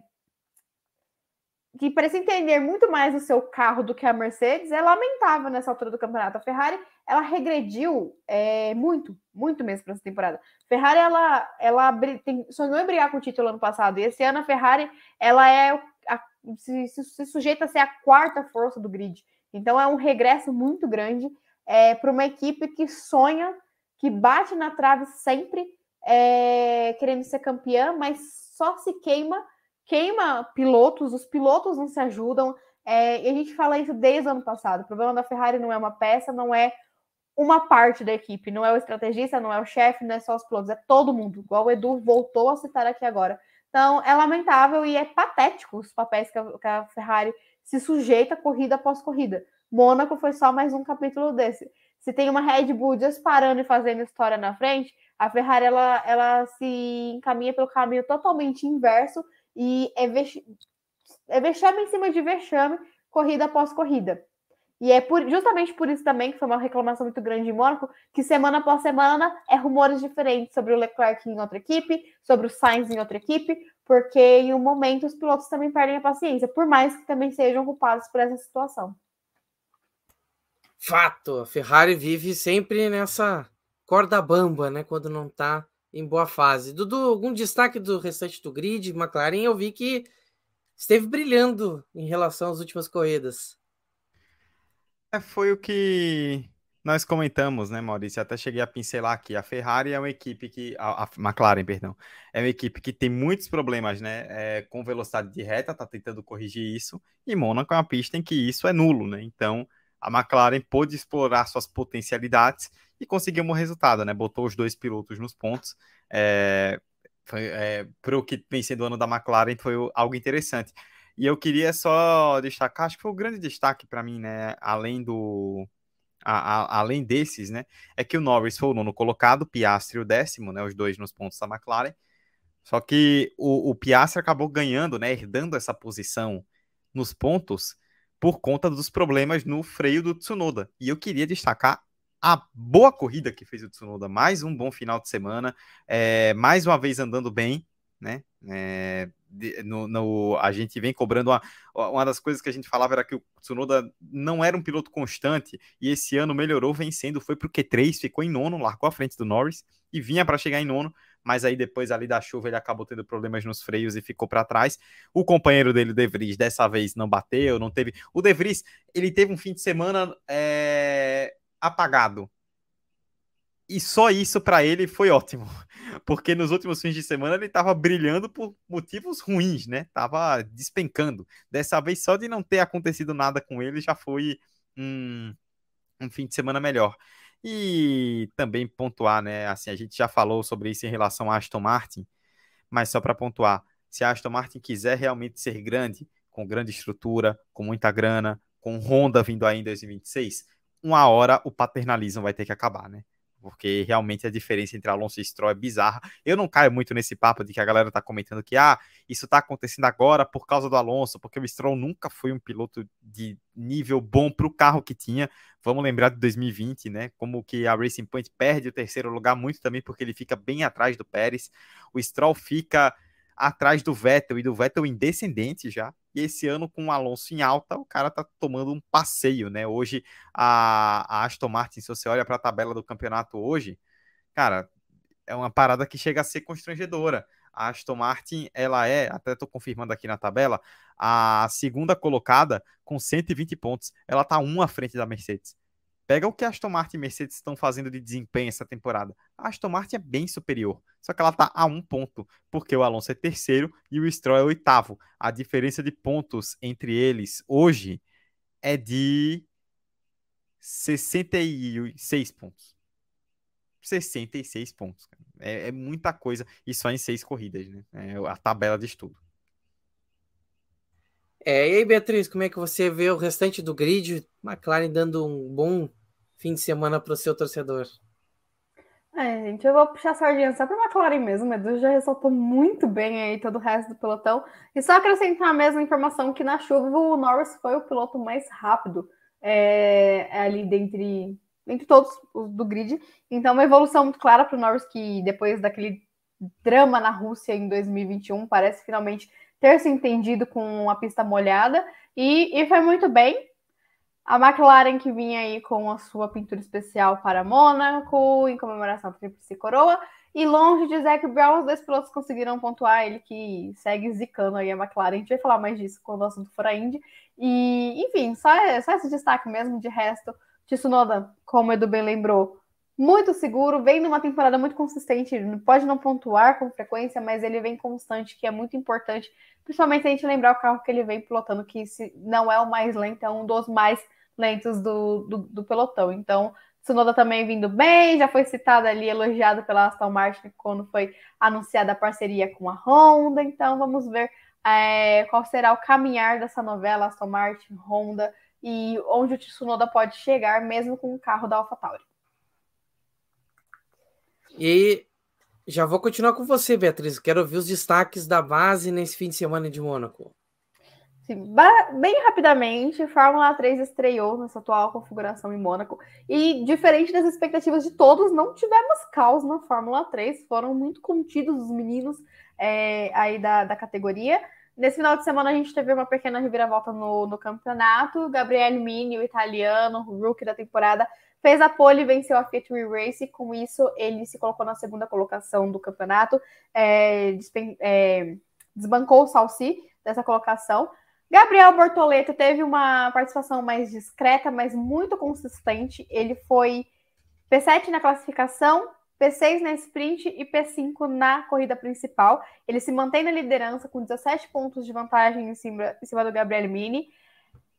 que parecia entender muito mais o seu carro do que a Mercedes, é lamentável nessa altura do campeonato. A Ferrari, ela regrediu é, muito, muito mesmo para essa temporada. Ferrari, ela, ela tem, sonhou em brigar com o título ano passado, e esse ano a Ferrari, ela é a, se, se, se sujeita a ser a quarta força do grid. Então é um regresso muito grande é, para uma equipe que sonha, que bate na trave sempre, é, querendo ser campeã, mas só se queima queima pilotos, os pilotos não se ajudam, é, e a gente fala isso desde o ano passado. O problema da Ferrari não é uma peça, não é uma parte da equipe, não é o estrategista, não é o chefe, não é só os pilotos, é todo mundo, igual o Edu voltou a citar aqui agora. Então é lamentável e é patético os papéis que a, que a Ferrari se sujeita corrida após corrida. Mônaco foi só mais um capítulo desse. Se tem uma Red Bull disparando e fazendo história na frente, a Ferrari ela, ela se encaminha pelo caminho totalmente inverso. E é, vex... é vexame em cima de vexame, corrida após corrida. E é por... justamente por isso também, que foi uma reclamação muito grande em Mônaco, que semana após semana é rumores diferentes sobre o Leclerc em outra equipe, sobre o Sainz em outra equipe, porque em um momento os pilotos também perdem a paciência, por mais que também sejam culpados por essa situação. Fato, a Ferrari vive sempre nessa corda bamba, né, quando não está em boa fase. Dudu, algum destaque do restante do grid? McLaren, eu vi que esteve brilhando em relação às últimas corridas. É, foi o que nós comentamos, né, Maurício? Até cheguei a pincelar aqui. A Ferrari é uma equipe que... A, a McLaren, perdão. É uma equipe que tem muitos problemas, né? É, com velocidade de reta, tá tentando corrigir isso. E Mônaco é uma pista em que isso é nulo, né? Então, a McLaren pôde explorar suas potencialidades e conseguiu um resultado, né? Botou os dois pilotos nos pontos. É, é, para o que vem sendo o ano da McLaren, foi algo interessante. E eu queria só destacar, acho que foi um grande destaque para mim, né? Além do... A, a, além desses, né? É que o Norris foi o nono colocado, o Piastri o décimo, né? Os dois nos pontos da McLaren. Só que o, o Piastri acabou ganhando, né? Herdando essa posição nos pontos por conta dos problemas no freio do Tsunoda. E eu queria destacar a boa corrida que fez o Tsunoda, mais um bom final de semana, é, mais uma vez andando bem, né? É, de, no, no, a gente vem cobrando, uma, uma das coisas que a gente falava era que o Tsunoda não era um piloto constante, e esse ano melhorou vencendo, foi para o Q três, ficou em nono, largou à frente do Norris, e vinha para chegar em nono, mas aí depois ali da chuva ele acabou tendo problemas nos freios e ficou para trás. O companheiro dele, o De Vries, dessa vez não bateu, não teve... O De Vries, ele teve um fim de semana... É... apagado. E só isso para ele foi ótimo, porque nos últimos fins de semana ele estava brilhando por motivos ruins, né? Tava despencando. Dessa vez, só de não ter acontecido nada com ele, já foi um, um fim de semana melhor. E também pontuar, né? Assim, a gente já falou sobre isso em relação à Aston Martin, mas só para pontuar, se a Aston Martin quiser realmente ser grande, com grande estrutura, com muita grana, com Honda vindo aí em dois mil e vinte e seis... uma hora o paternalismo vai ter que acabar, né? Porque realmente a diferença entre Alonso e Stroll é bizarra. Eu não caio muito nesse papo de que a galera tá comentando que ah, isso tá acontecendo agora por causa do Alonso, porque o Stroll nunca foi um piloto de nível bom pro carro que tinha. Vamos lembrar de dois mil e vinte, né? Como que a Racing Point perde o terceiro lugar muito também porque ele fica bem atrás do Pérez. O Stroll fica atrás do Vettel e do Vettel em descendente já. e esse ano com o Alonso em alta, o cara tá tomando um passeio, né? Hoje a, a Aston Martin, se você olha para a tabela do campeonato hoje, cara, é uma parada que chega a ser constrangedora. A Aston Martin, ela é, até estou confirmando aqui na tabela, a segunda colocada com cento e vinte pontos. Ela está um à frente da Mercedes. Pega o que a Aston Martin e Mercedes estão fazendo de desempenho essa temporada. A Aston Martin é bem superior, só que ela está a um ponto, porque o Alonso é terceiro e o Stroll é oitavo. A diferença de pontos entre eles hoje é de sessenta e seis pontos. sessenta e seis pontos, cara. É, é muita coisa, e só em seis corridas, né? É a tabela de estudo. É, e aí, Beatriz, como é que você vê o restante do grid? McLaren dando um bom fim de semana para o seu torcedor. É, gente, eu vou puxar a sardinha só para McLaren mesmo. Edu já ressaltou muito bem aí todo o resto do pelotão. E só acrescentar a mesma informação que na chuva o Norris foi o piloto mais rápido é, ali dentre... entre todos os do grid, então uma evolução muito clara para o Norris, que depois daquele drama na Rússia em dois mil e vinte e um, parece finalmente ter se entendido com a pista molhada, e, e foi muito bem. A McLaren, que vinha aí com a sua pintura especial para Mônaco, em comemoração à Tríplice Coroa, e longe de Zac Brown, os dois pilotos conseguiram pontuar, ele que segue zicando aí a McLaren. A gente vai falar mais disso quando o assunto for a Indy, e enfim, só, só esse destaque mesmo. De resto, Tsunoda, como o Edu bem lembrou, muito seguro, vem numa temporada muito consistente, ele pode não pontuar com frequência, mas ele vem constante, que é muito importante, principalmente se a gente lembrar o carro que ele vem pilotando, que se não é o mais lento, é um dos mais lentos do, do, do pelotão. Então, Tsunoda também vindo bem, já foi citado ali, elogiado pela Aston Martin quando foi anunciada a parceria com a Honda. Então vamos ver é, qual será o caminhar dessa novela Aston Martin, Honda, e onde o Tsunoda pode chegar, mesmo com o carro da AlphaTauri. E já vou continuar com você, Beatriz. Quero ouvir os destaques da base nesse fim de semana de Mônaco. Sim, bem rapidamente, Fórmula três estreou nessa atual configuração em Mônaco. E, diferente das expectativas de todos, não tivemos caos na Fórmula três. Foram muito contidos os meninos é, aí da, da categoria. Nesse final de semana a gente teve uma pequena reviravolta no, no campeonato. Gabriele Mini, o italiano, o rookie da temporada, fez a pole e venceu a Fiat Wheel Race. Com isso, ele se colocou na segunda colocação do campeonato. É, despen- é, desbancou o Salsi dessa colocação. Gabriel Bortoleto teve uma participação mais discreta, mas muito consistente. Ele foi P sete na classificação, P seis na sprint e P cinco na corrida principal. Ele se mantém na liderança com dezessete pontos de vantagem em cima, em cima do Gabriele Mini.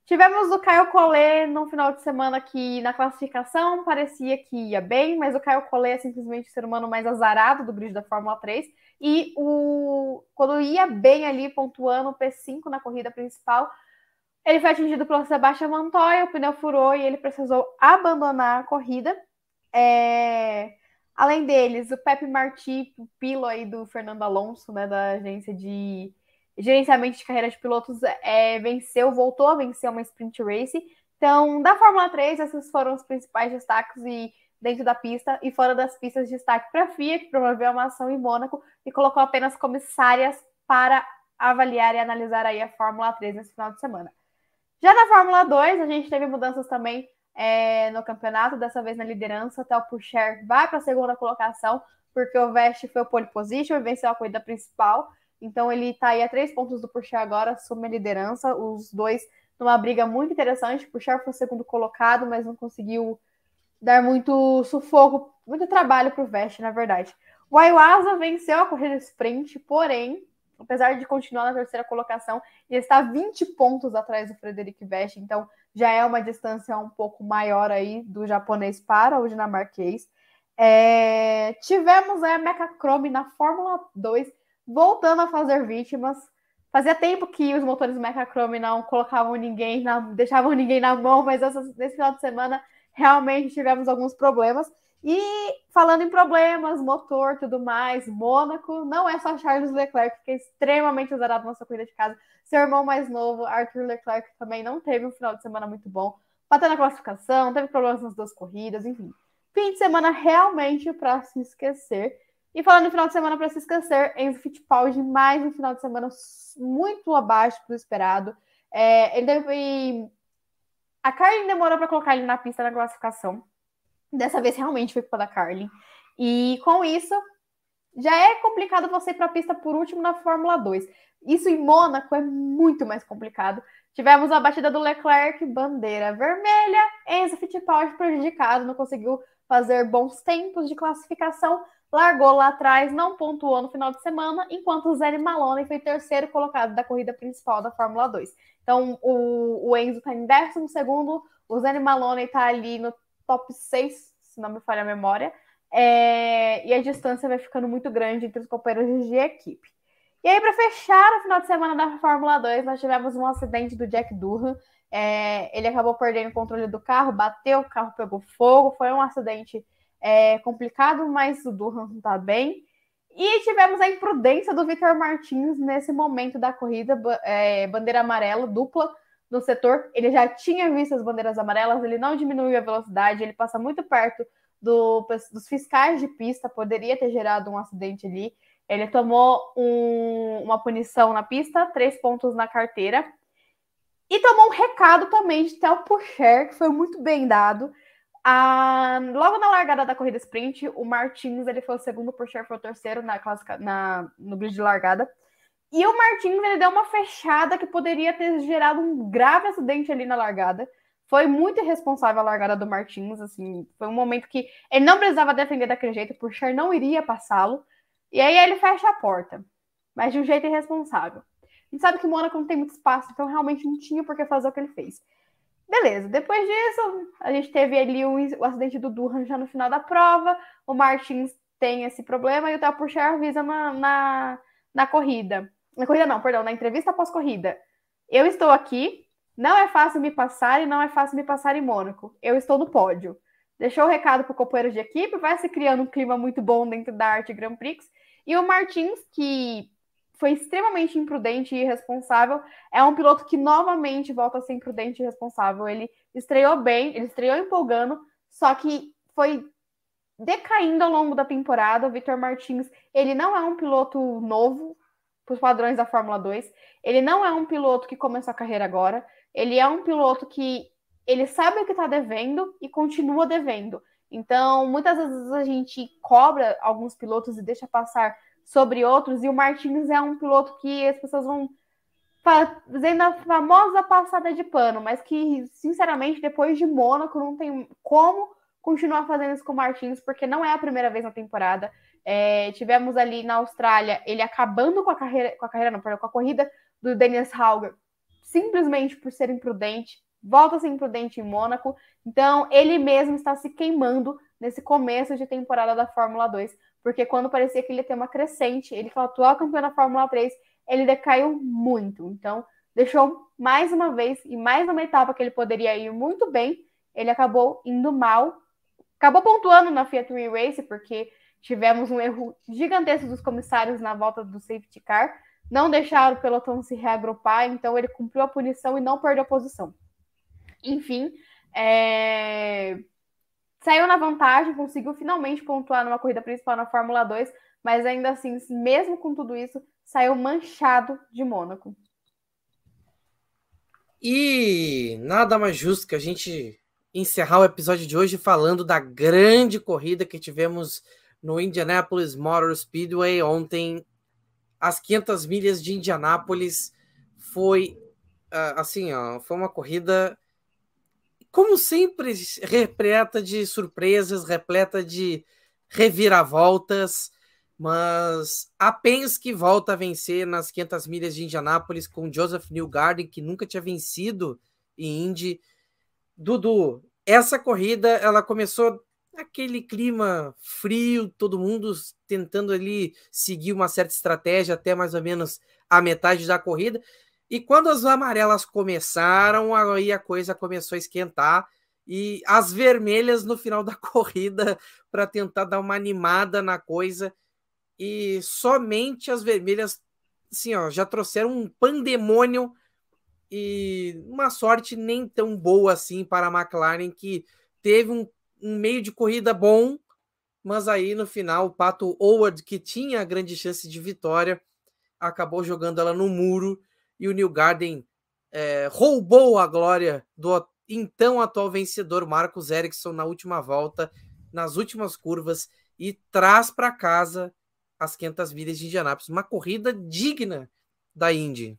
Tivemos o Caio Collet no final de semana que na classificação parecia que ia bem, mas o Caio Collet é simplesmente o ser humano mais azarado do grid da Fórmula três. E o, quando ia bem ali, pontuando o P cinco na corrida principal, ele foi atingido pelo Sebastian Montoya, o pneu furou e ele precisou abandonar a corrida. É... Além deles, o Pepe Marti, o pilo aí do Fernando Alonso, né, da agência de gerenciamento de carreira de pilotos, é, venceu, voltou a vencer uma sprint race. Então, da Fórmula três, esses foram os principais destaques e dentro da pista e fora das pistas, destaque para a F I A, que promoveu uma ação em Mônaco e colocou apenas comissárias para avaliar e analisar aí a Fórmula três nesse final de semana. Já na Fórmula dois, a gente teve mudanças também É, no campeonato, dessa vez na liderança. Théo Pourchaire vai para a segunda colocação, porque o Veste foi o pole position e venceu a corrida principal. Então ele está aí a três pontos do Pourchaire agora, assume a liderança. Os dois numa briga muito interessante. Pourchaire foi o segundo colocado, mas não conseguiu dar muito sufoco, muito trabalho para o Veste, na verdade. O Ayuasa venceu a corrida sprint, porém, apesar de continuar na terceira colocação, ele está vinte pontos atrás do Frederic Veste, então já é uma distância um pouco maior aí do japonês para o dinamarquês. É... Tivemos a Mecha Chrome na Fórmula dois, voltando a fazer vítimas. Fazia tempo que os motores Mecha Chrome não colocavam ninguém, não deixavam ninguém na mão, mas nesse final de semana realmente tivemos alguns problemas. E falando em problemas, motor, tudo mais, Mônaco, não é só Charles Leclerc, que é extremamente azarado na sua corrida de casa. Seu irmão mais novo, Arthur Leclerc, também não teve um final de semana muito bom. Bateu na classificação, teve problemas nas duas corridas, enfim. Fim de semana realmente para se esquecer. E falando em final de semana para se esquecer, Enzo Fittipaldi mais um final de semana muito abaixo do esperado. É, ele deve... A Carlin demorou para colocar ele na pista na classificação. Dessa vez realmente foi culpa da Carlin. E com isso, já é complicado você ir para a pista por último na Fórmula dois. Isso em Mônaco é muito mais complicado. Tivemos a batida do Leclerc, bandeira vermelha. Enzo Fittipaldi prejudicado, não conseguiu fazer bons tempos de classificação. Largou lá atrás, não pontuou no final de semana, enquanto o Zé Maloney foi terceiro colocado da corrida principal da Fórmula dois. Então, o, o Enzo está em décimo segundo, o Zé Maloney está ali no top seis, se não me falha a memória, é, e a distância vai ficando muito grande entre os companheiros de equipe. E aí, para fechar o final de semana da Fórmula dois, nós tivemos um acidente do Jack Durham. É, ele acabou perdendo o controle do carro, bateu, o carro pegou fogo, foi um acidente... É complicado, mas o Durham tá bem. E tivemos a imprudência do Victor Martins nesse momento da corrida, é, bandeira amarela, dupla no setor. Ele já tinha visto as bandeiras amarelas, ele não diminuiu a velocidade, ele passa muito perto do, dos fiscais de pista, poderia ter gerado um acidente ali. Ele tomou um, uma punição na pista, três pontos na carteira. E tomou um recado também de Théo Pourchaire, que foi muito bem dado. Ah, logo na largada da corrida sprint, o Martins ele foi o segundo, o Pourchaire foi o terceiro na classica, na, no grid de largada. E o Martins ele deu uma fechada que poderia ter gerado um grave acidente ali na largada. Foi muito irresponsável a largada do Martins, assim, foi um momento que ele não precisava defender daquele jeito, o Pourchaire não iria passá-lo. E aí ele fecha a porta, mas de um jeito irresponsável. A gente sabe que o Mônaco não tem muito espaço, então realmente não tinha por que fazer o que ele fez. Beleza, depois disso, a gente teve ali o, o acidente do Durham já no final da prova, o Martins tem esse problema e o Théo Pourchaire avisa na, na, na corrida. Na corrida não, perdão, na entrevista pós-corrida. Eu estou aqui, não é fácil me passar e não é fácil me passar em Mônaco. Eu estou no pódio. Deixou o recado para o companheiro de equipe, vai se criando um clima muito bom dentro da Arte Grand Prix. E o Martins, que... foi extremamente imprudente e irresponsável. É um piloto que novamente volta a ser imprudente e irresponsável. Ele estreou bem, ele estreou empolgando, só que foi decaindo ao longo da temporada. O Victor Martins, ele não é um piloto novo para os padrões da Fórmula dois. Ele não é um piloto que começou a carreira agora. Ele é um piloto que ele sabe o que está devendo e continua devendo. Então, muitas vezes a gente cobra alguns pilotos e deixa passar sobre outros, e o Martins é um piloto que as pessoas vão fazendo a famosa passada de pano, mas que, sinceramente, depois de Mônaco, não tem como continuar fazendo isso com o Martins, porque não é a primeira vez na temporada. É, tivemos ali na Austrália, ele acabando com a carreira, com a carreira não, perdão, com a corrida do Dennis Hauger, simplesmente por ser imprudente, volta a ser imprudente em Mônaco, então ele mesmo está se queimando nesse começo de temporada da Fórmula dois, porque quando parecia que ele ia ter uma crescente, ele foi o atual campeão da Fórmula três, ele decaiu muito. Então, deixou mais uma vez, e mais uma etapa que ele poderia ir muito bem, ele acabou indo mal. Acabou pontuando na Fiat Dream Race, porque tivemos um erro gigantesco dos comissários na volta do safety car. Não deixaram o pelotão se reagrupar, então ele cumpriu a punição e não perdeu a posição. Enfim, é... saiu na vantagem, conseguiu finalmente pontuar numa corrida principal na Fórmula dois, mas ainda assim, mesmo com tudo isso, saiu manchado de Mônaco. E nada mais justo que a gente encerrar o episódio de hoje falando da grande corrida que tivemos no Indianapolis Motor Speedway ontem. As quinhentas milhas de Indianápolis foi, assim, ó, foi uma corrida... como sempre, repleta de surpresas, repleta de reviravoltas, mas a Penske volta a vencer nas quinhentas milhas de Indianápolis com Joseph Newgarden, que nunca tinha vencido em Indy. Dudu, essa corrida ela começou aquele clima frio, todo mundo tentando ali seguir uma certa estratégia até mais ou menos a metade da corrida. E quando as amarelas começaram, aí a coisa começou a esquentar. E as vermelhas no final da corrida para tentar dar uma animada na coisa. E somente as vermelhas, assim, ó, já trouxeram um pandemônio e uma sorte nem tão boa assim para a McLaren, que teve um, um meio de corrida bom, mas aí no final o Pato O'Ward, que tinha a grande chance de vitória, acabou jogando ela no muro e o Newgarden é, roubou a glória do então atual vencedor Marcus Ericsson na última volta, nas últimas curvas, e traz para casa as quinhentas milhas de Indianápolis. Uma corrida digna da Indy.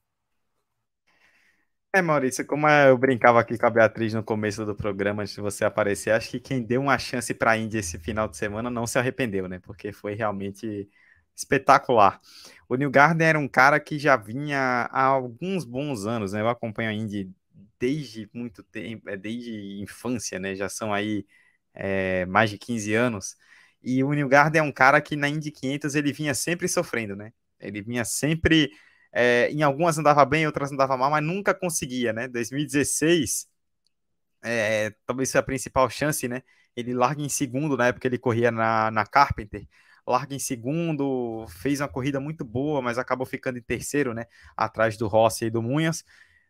É, Maurício, como eu brincava aqui com a Beatriz no começo do programa, antes de você aparecer, acho que quem deu uma chance para a Indy esse final de semana não se arrependeu, né? Porque foi realmente espetacular. O Newgarden era um cara que já vinha há alguns bons anos, né? Eu acompanho a Indy desde muito tempo, desde infância, né? Já são aí é, mais de quinze anos. E o Newgarden é um cara que na Indy quinhentos ele vinha sempre sofrendo, né? Ele vinha sempre... É, em algumas andava bem, outras andava mal, mas nunca conseguia, né? dois mil e dezesseis, é, talvez foi a principal chance, né? Ele larga em segundo, na época ele corria na, na Carpenter, larga em segundo, fez uma corrida muito boa, mas acabou ficando em terceiro, né? Atrás do Rossi e do Munhoz.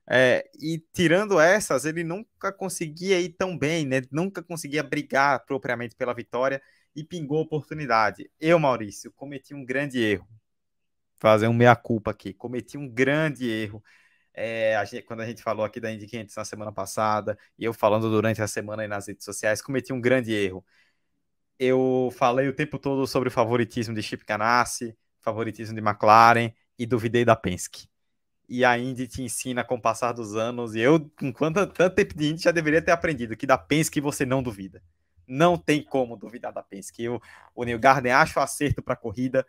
É, e tirando essas, ele nunca conseguia ir tão bem, né? Nunca conseguia brigar propriamente pela vitória e pingou a oportunidade. Eu, Maurício, cometi um grande erro. Fazer um meia-culpa aqui, cometi um grande erro, é, a gente, quando a gente falou aqui da Indy quinhentos na semana passada, e eu falando durante a semana aí nas redes sociais, cometi um grande erro. Eu falei o tempo todo sobre o favoritismo de Chip Ganassi, favoritismo de McLaren, e duvidei da Penske. E a Indy te ensina com o passar dos anos, e eu, enquanto tanto tempo de Indy, já deveria ter aprendido que da Penske você não duvida. Não tem como duvidar da Penske. Eu, o Newgarden acha o acerto para a corrida,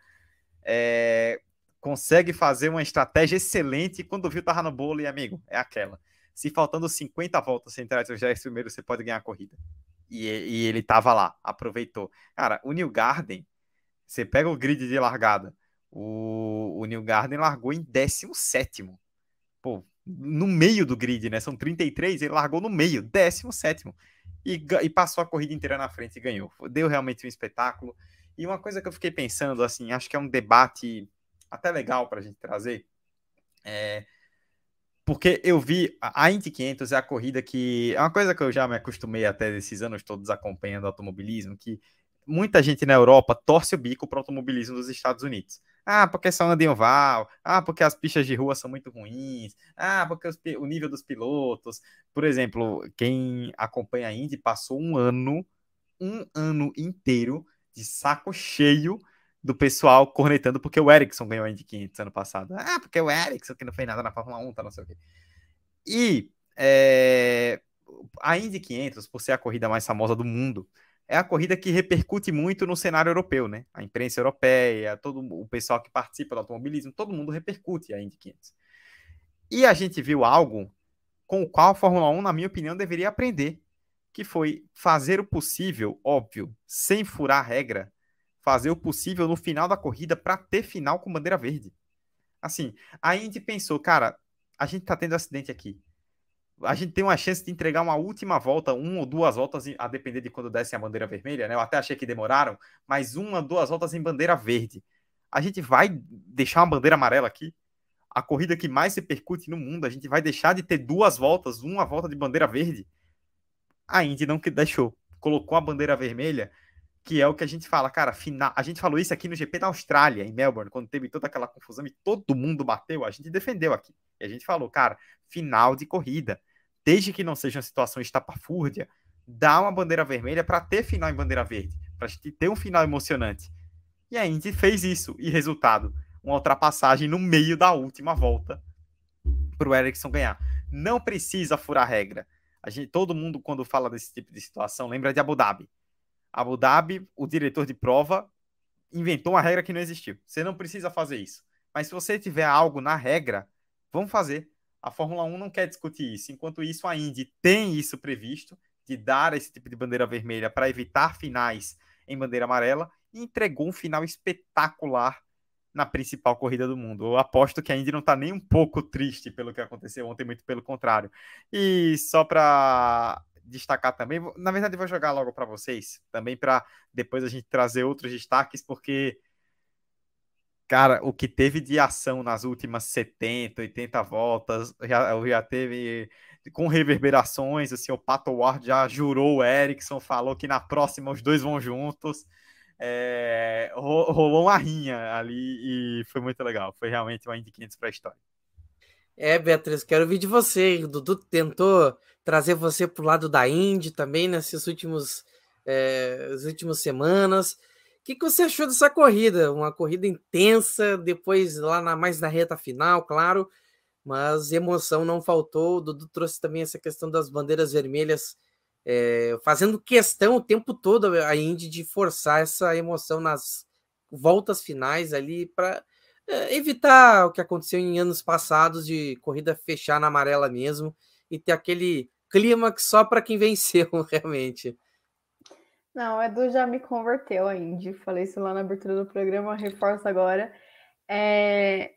é... consegue fazer uma estratégia excelente, e quando viu, tava no bolo, e amigo, é aquela. Se faltando cinquenta voltas, você entrar já é esse primeiro, você pode ganhar a corrida. E, e ele tava lá, aproveitou. Cara, o Newgarden, você pega o grid de largada, o, o Newgarden largou em décimo sétimo. Pô, no meio do grid, né? São trinta e três, ele largou no meio, décimo sétimo. E, e passou a corrida inteira na frente e ganhou. Deu realmente um espetáculo. E uma coisa que eu fiquei pensando, assim, acho que é um debate... até legal para a gente trazer, é, porque eu vi, a Indy quinhentos é a corrida que, é uma coisa que eu já me acostumei até esses anos todos acompanhando o automobilismo, que muita gente na Europa torce o bico para o automobilismo dos Estados Unidos. Ah, porque só anda em oval, ah, porque as pistas de rua são muito ruins, ah, porque os, o nível dos pilotos, por exemplo, quem acompanha a Indy passou um ano, um ano inteiro de saco cheio do pessoal cornetando porque o Ericsson ganhou a Indy quinhentos ano passado. Ah, porque o Ericsson que não fez nada na Fórmula um, tá, não sei o quê. E é, a Indy quinhentos, por ser a corrida mais famosa do mundo, é a corrida que repercute muito no cenário europeu, né? A imprensa europeia, todo o pessoal que participa do automobilismo, todo mundo repercute a Indy quinhentos. E a gente viu algo com o qual a Fórmula um, na minha opinião, deveria aprender, que foi fazer o possível, óbvio, sem furar a regra, fazer o possível no final da corrida para ter final com bandeira verde. Assim, a Indy pensou, cara, a gente tá tendo acidente aqui. A gente tem uma chance de entregar uma última volta, uma ou duas voltas, a depender de quando dessem a bandeira vermelha, né? Eu até achei que demoraram, mas uma, duas voltas em bandeira verde. A gente vai deixar uma bandeira amarela aqui? A corrida que mais se percute no mundo, a gente vai deixar de ter duas voltas, uma volta de bandeira verde? A Indy não deixou. Colocou a bandeira vermelha, que é o que a gente fala, cara, final. A gente falou isso aqui no G P da Austrália, em Melbourne, quando teve toda aquela confusão e todo mundo bateu, a gente defendeu aqui. E a gente falou, cara, final de corrida, desde que não seja uma situação estapafúrdia, dá uma bandeira vermelha para ter final em bandeira verde, para a gente ter um final emocionante. E a Indy fez isso, e resultado, uma ultrapassagem no meio da última volta para o Ericsson ganhar. Não precisa furar regra. A gente, todo mundo, quando fala desse tipo de situação, lembra de Abu Dhabi. Abu Dhabi, o diretor de prova, inventou uma regra que não existiu. Você não precisa fazer isso. Mas se você tiver algo na regra, vamos fazer. A Fórmula um não quer discutir isso. Enquanto isso, a Indy tem isso previsto, de dar esse tipo de bandeira vermelha para evitar finais em bandeira amarela, e entregou um final espetacular na principal corrida do mundo. Eu aposto que a Indy não está nem um pouco triste pelo que aconteceu ontem, muito pelo contrário. E só para... destacar também, na verdade vou jogar logo para vocês, também para depois a gente trazer outros destaques, porque cara, o que teve de ação nas últimas setenta, oitenta voltas, já, já teve com reverberações, assim, o Pato O'Ward já jurou o Ericsson, falou que na próxima os dois vão juntos, é, rolou uma rinha ali e foi muito legal. Foi realmente uma Indy quinhentos para a história. É, Beatriz, quero ouvir de você. O Dudu tentou trazer você para o lado da Indy também nessas últimas, é, as últimas semanas. O que, que você achou dessa corrida? Uma corrida intensa, depois lá na, mais na reta final, claro, mas emoção não faltou. O Dudu trouxe também essa questão das bandeiras vermelhas, é, fazendo questão o tempo todo a Indy de forçar essa emoção nas voltas finais ali para... evitar o que aconteceu em anos passados de corrida fechar na amarela mesmo e ter aquele clímax só para quem venceu, realmente. Não, o Edu já me converteu a Indy, falei isso lá na abertura do programa, reforço agora. É...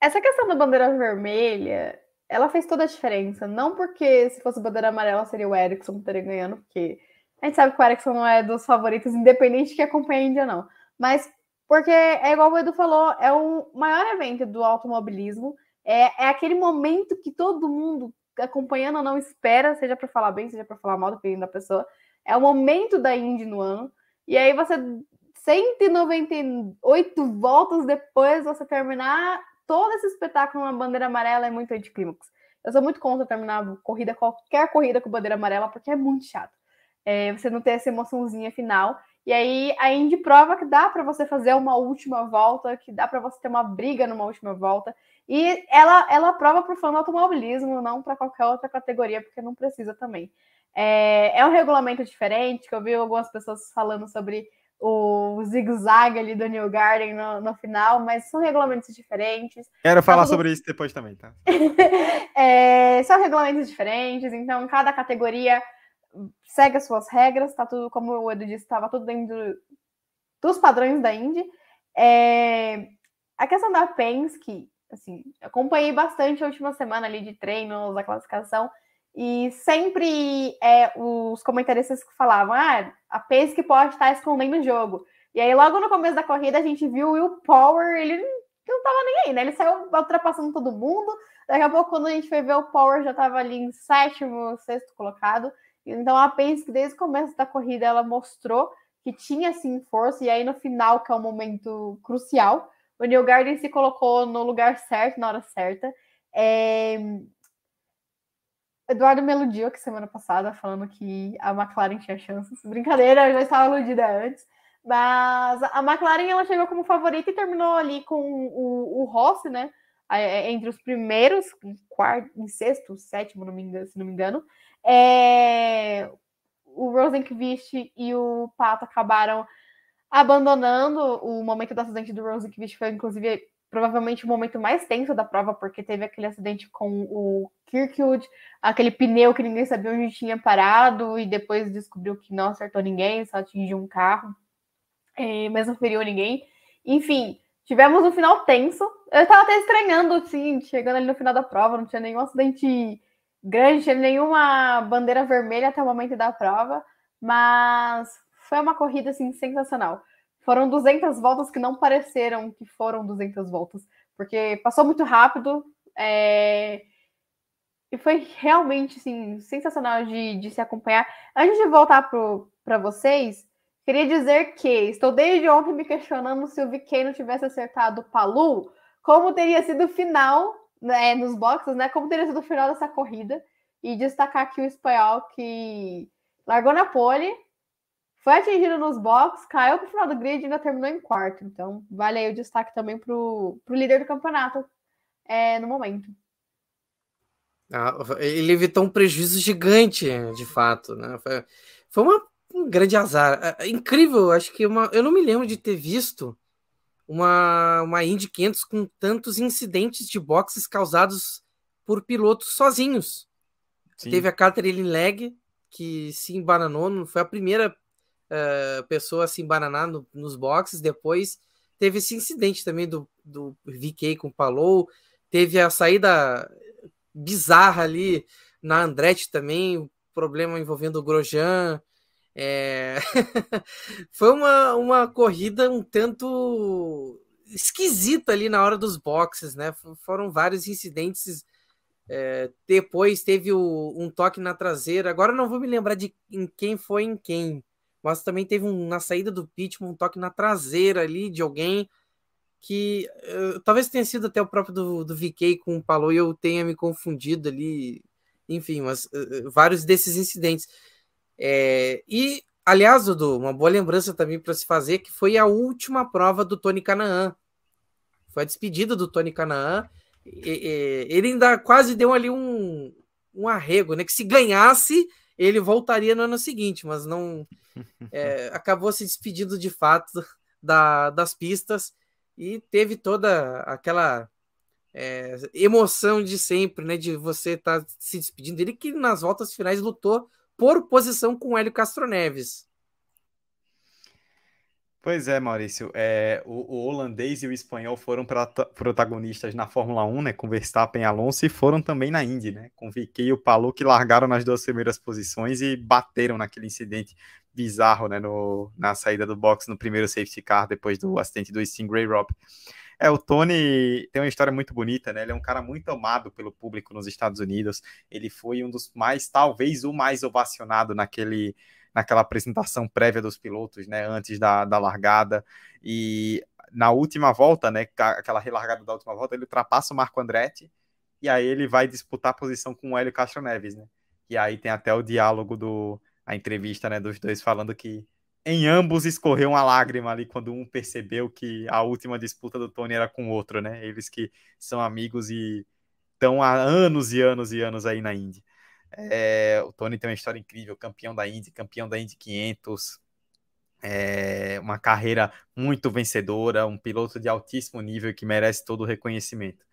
Essa questão da bandeira vermelha, ela fez toda a diferença, não porque se fosse bandeira amarela seria o Ericsson que estaria ganhando, porque a gente sabe que o Ericsson não é dos favoritos, independente de que acompanha a Indy ou não, mas porque é igual o Edu falou, é o maior evento do automobilismo, é, é aquele momento que todo mundo acompanhando ou não espera, seja para falar bem, seja para falar mal, dependendo da pessoa, é o momento da Indy no ano, e aí você, cento e noventa e oito voltas depois, você terminar todo esse espetáculo numa bandeira amarela é muito anticlímax. Eu sou muito contra terminar corrida, qualquer corrida com bandeira amarela, porque é muito chato. É, você não ter essa emoçãozinha final. E aí a Indy prova que dá para você fazer uma última volta, que dá para você ter uma briga numa última volta. E ela, ela prova para o fã do automobilismo, não para qualquer outra categoria, porque não precisa também. É, é um regulamento diferente, que eu vi algumas pessoas falando sobre o zigue-zague ali do Newgarden no, no final, mas são regulamentos diferentes. Quero falar então, sobre isso depois também, tá? é, são regulamentos diferentes, então cada categoria... segue as suas regras, tá tudo, como o Edu disse, estava tudo dentro dos padrões da Indy. É, a questão da Penske, assim, acompanhei bastante a última semana ali de treinos, da classificação, e sempre é, os comentaristas falavam, ah, a Penske pode estar escondendo o jogo. E aí logo no começo da corrida a gente viu o Will Power, ele não tava nem aí, né? Ele saiu ultrapassando todo mundo, daqui a pouco quando a gente foi ver o Power já tava ali em sétimo, sexto colocado. Então, a Penske, desde o começo da corrida, ela mostrou que tinha, sim, força. E aí, no final, que é um momento crucial, o Newgarden se colocou no lugar certo, na hora certa. É... Eduardo me iludiu aqui semana passada, falando que a McLaren tinha chances. Brincadeira, eu já estava iludida antes. Mas a McLaren, ela chegou como favorita e terminou ali com o, o Rossi, né? Entre os primeiros, em, quarto, em sexto, sétimo, não me engano, se não me engano. É, o Rosenqvist e o Pato acabaram abandonando. O momento do acidente do Rosenqvist foi, inclusive, provavelmente o momento mais tenso da prova, porque teve aquele acidente com o Kirkwood, aquele pneu que ninguém sabia onde tinha parado, e depois descobriu que não acertou ninguém, só atingiu um carro, é, mas não feriu ninguém. Enfim, tivemos um final tenso. Eu estava até estranhando, assim, chegando ali no final da prova, não tinha nenhum acidente grande, nenhuma bandeira vermelha até o momento da prova, mas foi uma corrida, assim, sensacional. Foram duzentas voltas que não pareceram que foram duzentas voltas, porque passou muito rápido, é... e foi realmente, assim, sensacional de, de se acompanhar. Antes de voltar para vocês, queria dizer que estou desde ontem me questionando se o Vicky não tivesse acertado o Palu, como teria sido o final... É, nos boxes, né? Como teria sido o final dessa corrida, e destacar aqui o espanhol que largou na pole, foi atingido nos boxes, caiu pro final do grid e ainda terminou em quarto. Então, vale aí o destaque também pro, pro líder do campeonato é, no momento. Ah, ele evitou um prejuízo gigante, de fato, né? Foi, foi uma, um grande azar. É, incrível, acho que uma, eu não me lembro de ter visto Uma, uma Indy quinhentos com tantos incidentes de boxes causados por pilotos sozinhos. Sim. Teve a Catherine Legge, que se embananou, não foi a primeira uh, pessoa a se embananar no, nos boxes. Depois teve esse incidente também do, do V K com o Palou, teve a saída bizarra ali na Andretti também, o problema envolvendo o Grosjean. É... foi uma, uma corrida um tanto esquisita ali na hora dos boxes, né? Foram vários incidentes. É... Depois teve o, um toque na traseira. Agora não vou me lembrar de em quem foi em quem, mas também teve um, na saída do pit, um toque na traseira ali de alguém que uh, talvez tenha sido até o próprio do, do V K com o Palou e eu tenha me confundido ali, enfim, mas uh, vários desses incidentes. É, e, aliás, Dudu, uma boa lembrança também para se fazer, que foi a última prova do Tony Kanaan. Foi a despedida do Tony Kanaan. E, e, ele ainda quase deu ali um, um arrego, né? Que se ganhasse, ele voltaria no ano seguinte, mas não... É, acabou se despedindo de fato da, das pistas e teve toda aquela é, emoção de sempre, né, de você estar tá se despedindo dele, que nas voltas finais lutou por posição com o Hélio Castro Neves. Pois é, Maurício, é, o, o holandês e o espanhol foram pra, protagonistas na Fórmula um, né, com Verstappen e Alonso, e foram também na Indy, né, com Vicky e o Palou, que largaram nas duas primeiras posições e bateram naquele incidente bizarro, né, no, na saída do box no primeiro safety car, depois do acidente do Stingray Robb. É, o Tony tem uma história muito bonita, né? Ele é um cara muito amado pelo público nos Estados Unidos. Ele foi um dos mais, talvez o mais ovacionado naquele, naquela apresentação prévia dos pilotos, né? Antes da, da largada. E na última volta, né? Aquela relargada da última volta, ele ultrapassa o Marco Andretti e aí ele vai disputar a posição com o Hélio Castro Neves, né? E aí tem até o diálogo do... a entrevista, né, dos dois falando que em ambos escorreu uma lágrima ali quando um percebeu que a última disputa do Tony era com o outro, né? Eles que são amigos e estão há anos e anos e anos aí na Indy. É, o Tony tem uma história incrível, campeão da Indy, campeão da Indy quinhentos, é, uma carreira muito vencedora, um piloto de altíssimo nível que merece todo o reconhecimento.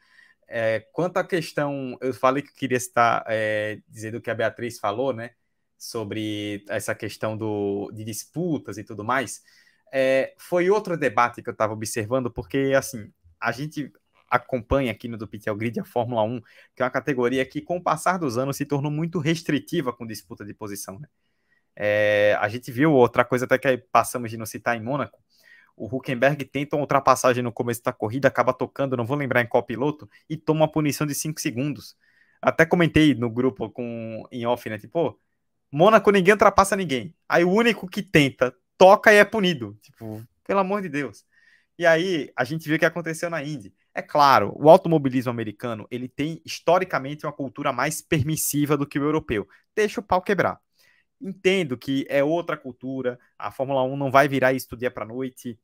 É, quanto à questão, eu falei que eu queria estar é, dizendo o que a Beatriz falou, né? Sobre essa questão do, de disputas e tudo mais, é, foi outro debate que eu estava observando, porque, assim, a gente acompanha aqui no Do Pit ao Grid a Fórmula um, que é uma categoria que, com o passar dos anos, se tornou muito restritiva com disputa de posição, né? É, a gente viu outra coisa até que passamos de não citar em Mônaco, o Hülkenberg tenta uma ultrapassagem no começo da corrida, acaba tocando, não vou lembrar em qual piloto, e toma uma punição de cinco segundos. Até comentei no grupo com, em off, né, tipo... Mônaco, ninguém ultrapassa ninguém. Aí o único que tenta, toca e é punido. Tipo, pelo amor de Deus. E aí, a gente viu o que aconteceu na Indy. É claro, o automobilismo americano, ele tem, historicamente, uma cultura mais permissiva do que o europeu. Deixa o pau quebrar. Entendo que é outra cultura, a Fórmula um não vai virar isso do dia pra noite,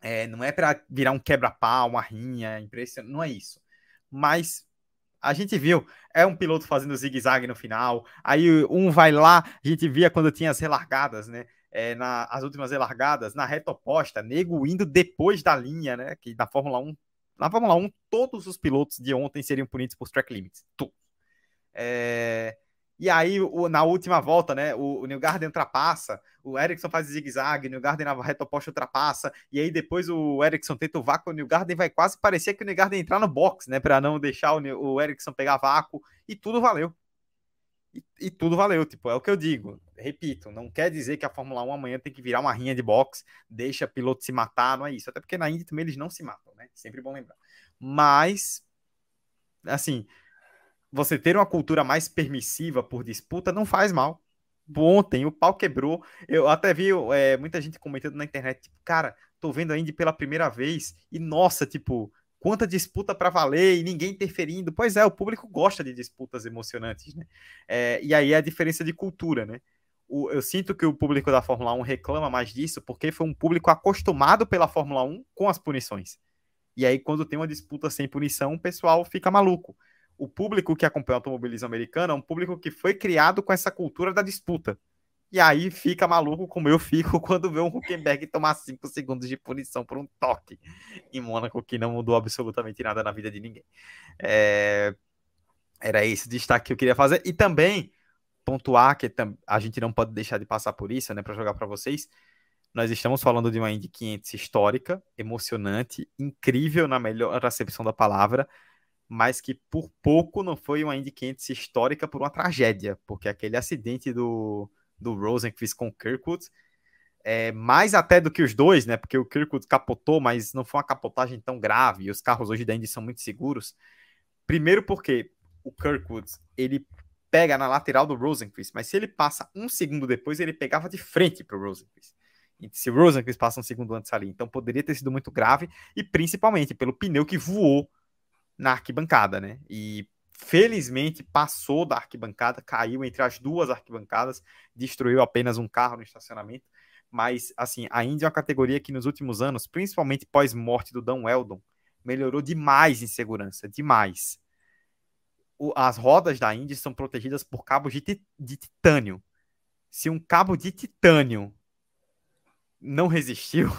é, não é pra virar um quebra-pau, uma rinha, impressionante, não é isso. Mas... a gente viu, é um piloto fazendo zigue-zague no final, aí um vai lá, a gente via quando tinha as relargadas, né, é, na, as últimas relargadas, na reta oposta, nego indo depois da linha, né, que na Fórmula um, na Fórmula um todos os pilotos de ontem seriam punidos por track limits, tudo. É, e aí, o, na última volta, né, o, o Newgarden ultrapassa, o Ericsson faz zigue-zague, o Newgarden na reta oposta ultrapassa, e aí depois o Ericsson tenta o vácuo, o Newgarden vai quase parecer que o Newgarden entrar no box, né, para não deixar o, o Ericsson pegar vácuo, e tudo valeu. E, e tudo valeu, tipo, é o que eu digo, repito, não quer dizer que a Fórmula um amanhã tem que virar uma rinha de boxe, deixa piloto se matar, não é isso, até porque na Indy também eles não se matam, né, sempre bom lembrar. Mas, assim, você ter uma cultura mais permissiva por disputa não faz mal. Ontem o pau quebrou, eu até vi é, muita gente comentando na internet, tipo, cara, tô vendo a Indy pela primeira vez e nossa, tipo, quanta disputa pra valer e ninguém interferindo. Pois é, o público gosta de disputas emocionantes, né? É, e aí é a diferença de cultura, né? O, eu sinto que o público da Fórmula um reclama mais disso porque foi um público acostumado pela Fórmula um com as punições. E aí quando tem uma disputa sem punição, o pessoal fica maluco. O público que acompanha o automobilismo americano é um público que foi criado com essa cultura da disputa. E aí fica maluco como eu fico quando vê um Hülkenberg tomar cinco segundos de punição por um toque em Mônaco, que não mudou absolutamente nada na vida de ninguém. É... Era esse o destaque que eu queria fazer. E também pontuar que a gente não pode deixar de passar por isso, né, para jogar para vocês. Nós estamos falando de uma Indy quinhentos histórica, emocionante, incrível na melhor acepção da palavra, mas que por pouco não foi uma Indy quinhentos histórica por uma tragédia, porque aquele acidente do, do Rosenqvist com o Kirkwood, é, mais até do que os dois, né, porque o Kirkwood capotou, mas não foi uma capotagem tão grave, e os carros hoje da Indy são muito seguros. Primeiro porque o Kirkwood, ele pega na lateral do Rosenqvist, mas se ele passa um segundo depois, ele pegava de frente para o Rosenqvist. E se o Rosenqvist passa um segundo antes ali, então poderia ter sido muito grave, e principalmente pelo pneu que voou na arquibancada, né? E felizmente passou da arquibancada, caiu entre as duas arquibancadas, destruiu apenas um carro no estacionamento, mas assim, a Indy é uma categoria que nos últimos anos, principalmente pós-morte do Dan Weldon, melhorou demais em segurança, demais. O, as rodas da Indy são protegidas por cabos de, ti, de titânio. Se um cabo de titânio não resistiu,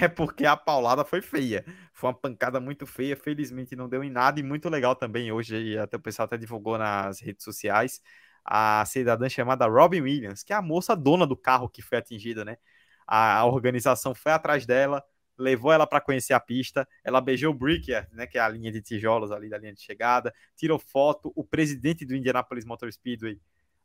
é porque a paulada foi feia. Foi uma pancada muito feia, felizmente não deu em nada, e muito legal também hoje, até o pessoal até divulgou nas redes sociais, a cidadã chamada Robin Williams, que é a moça dona do carro que foi atingida, né? A, a organização foi atrás dela, levou ela para conhecer a pista, ela beijou o Brickyard, né, que é a linha de tijolos ali da linha de chegada, tirou foto, o presidente do Indianapolis Motor Speedway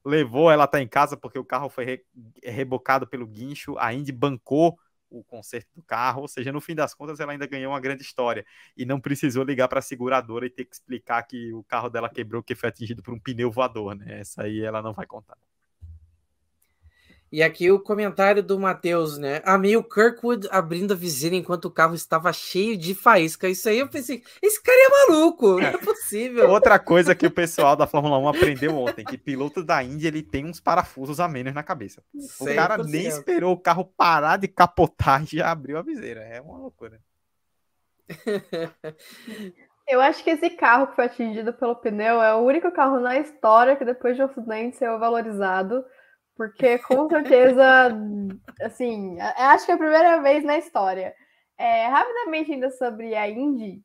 levou ela até em casa porque o carro foi re, rebocado pelo guincho, a Indy bancou o conserto do carro, ou seja, no fim das contas ela ainda ganhou uma grande história e não precisou ligar para a seguradora e ter que explicar que o carro dela quebrou, que foi atingido por um pneu voador, né? Essa aí ela não vai contar. E aqui o comentário do Matheus, né? Amei o Kirkwood abrindo a viseira enquanto o carro estava cheio de faísca. Isso aí eu pensei, esse cara é maluco, não é possível. Outra coisa que o pessoal da Fórmula um aprendeu ontem, que piloto da Indy, ele tem uns parafusos a menos na cabeça. O cara nem esperou o carro parar de capotar e já abriu a viseira. É uma loucura. Eu acho que esse carro que foi atingido pelo pneu é o único carro na história que depois de um acidente saiu valorizado. Porque, com certeza, assim, acho que é a primeira vez na história. É, rapidamente ainda sobre a Indy.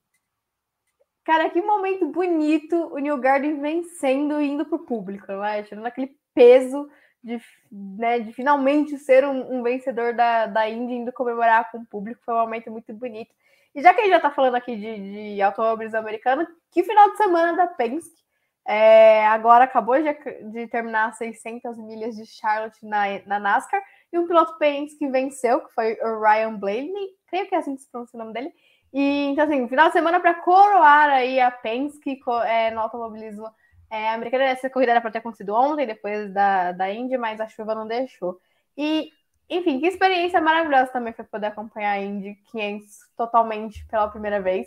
Cara, que momento bonito o Newgarden vencendo e indo pro público, não é? Tirando aquele peso de, né, de finalmente ser um, um vencedor da, da Indy, indo comemorar com o público. Foi um momento muito bonito. E já que a gente já tá falando aqui de, de automóveis americanos, que final de semana da Penske. É, agora acabou de, de terminar seiscentas milhas de Charlotte na, na NASCAR, e um piloto Penske que venceu, que foi o Ryan Blaney, creio que é assim que se pronuncia o nome dele. E então, assim, final de semana para coroar aí a Penske é, no automobilismo é, americano. Essa corrida era para ter acontecido ontem, depois da, da Indy, mas a chuva não deixou. E, enfim, que experiência maravilhosa também foi poder acompanhar a Indy quinhentos totalmente pela primeira vez.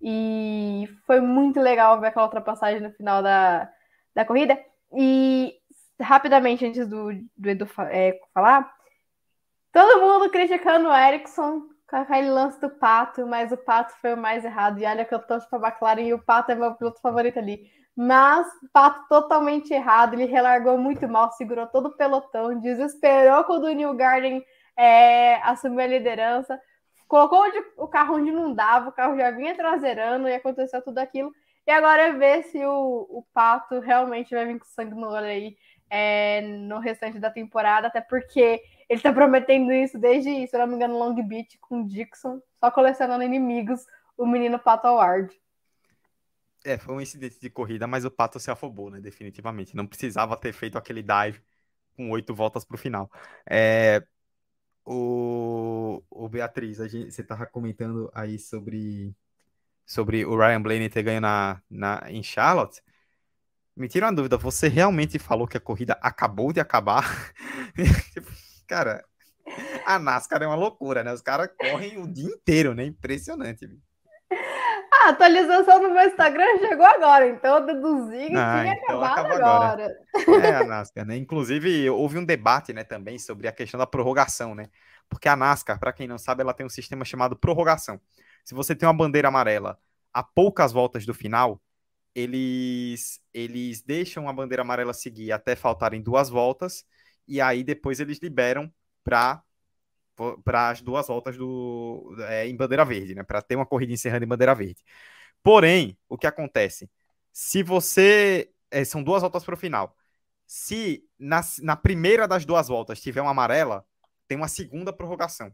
E foi muito legal ver aquela ultrapassagem no final da, da corrida. E rapidamente, antes do, do Edu é, falar, todo mundo criticando o Ericsson com aquele lance do Pato, mas o Pato foi o mais errado. E olha que eu torço para a McLaren e o Pato é meu piloto favorito ali. Mas o Pato totalmente errado, ele relargou muito mal, segurou todo o pelotão, desesperou quando o Newgarden é, assumiu a liderança. Colocou o carro onde não dava, o carro já vinha traseirando e aconteceu tudo aquilo. E agora é ver se o, o Pato realmente vai vir com sangue no olho aí é, no restante da temporada, até porque ele tá prometendo isso desde, se eu não me engano, Long Beach com o Dixon, só colecionando inimigos, o menino Pato O'Ward. É, foi um incidente de corrida, mas o Pato se afobou, né, definitivamente. Não precisava ter feito aquele dive com oito voltas pro final. É... O, o Beatriz, a gente, você estava comentando aí sobre, sobre o Ryan Blaney ter ganho na, na, em Charlotte. Me tira uma dúvida, você realmente falou que a corrida acabou de acabar? Cara, a NASCAR é uma loucura, né? Os caras correm o dia inteiro, né? Impressionante. Viu? A atualização no meu Instagram chegou agora, então eu deduzi que ah, tinha então acabado agora. agora. É a NASCAR, né? Inclusive, houve um debate, né, também sobre a questão da prorrogação, né? Porque a NASCAR, para quem não sabe, ela tem um sistema chamado prorrogação. Se você tem uma bandeira amarela a poucas voltas do final, eles, eles deixam a bandeira amarela seguir até faltarem duas voltas, e aí depois eles liberam para... para as duas voltas do, é, em bandeira verde, né? Para ter uma corrida encerrando em bandeira verde. Porém, o que acontece? Se você... É, são duas voltas para o final. Se na, na primeira das duas voltas tiver uma amarela, tem uma segunda prorrogação.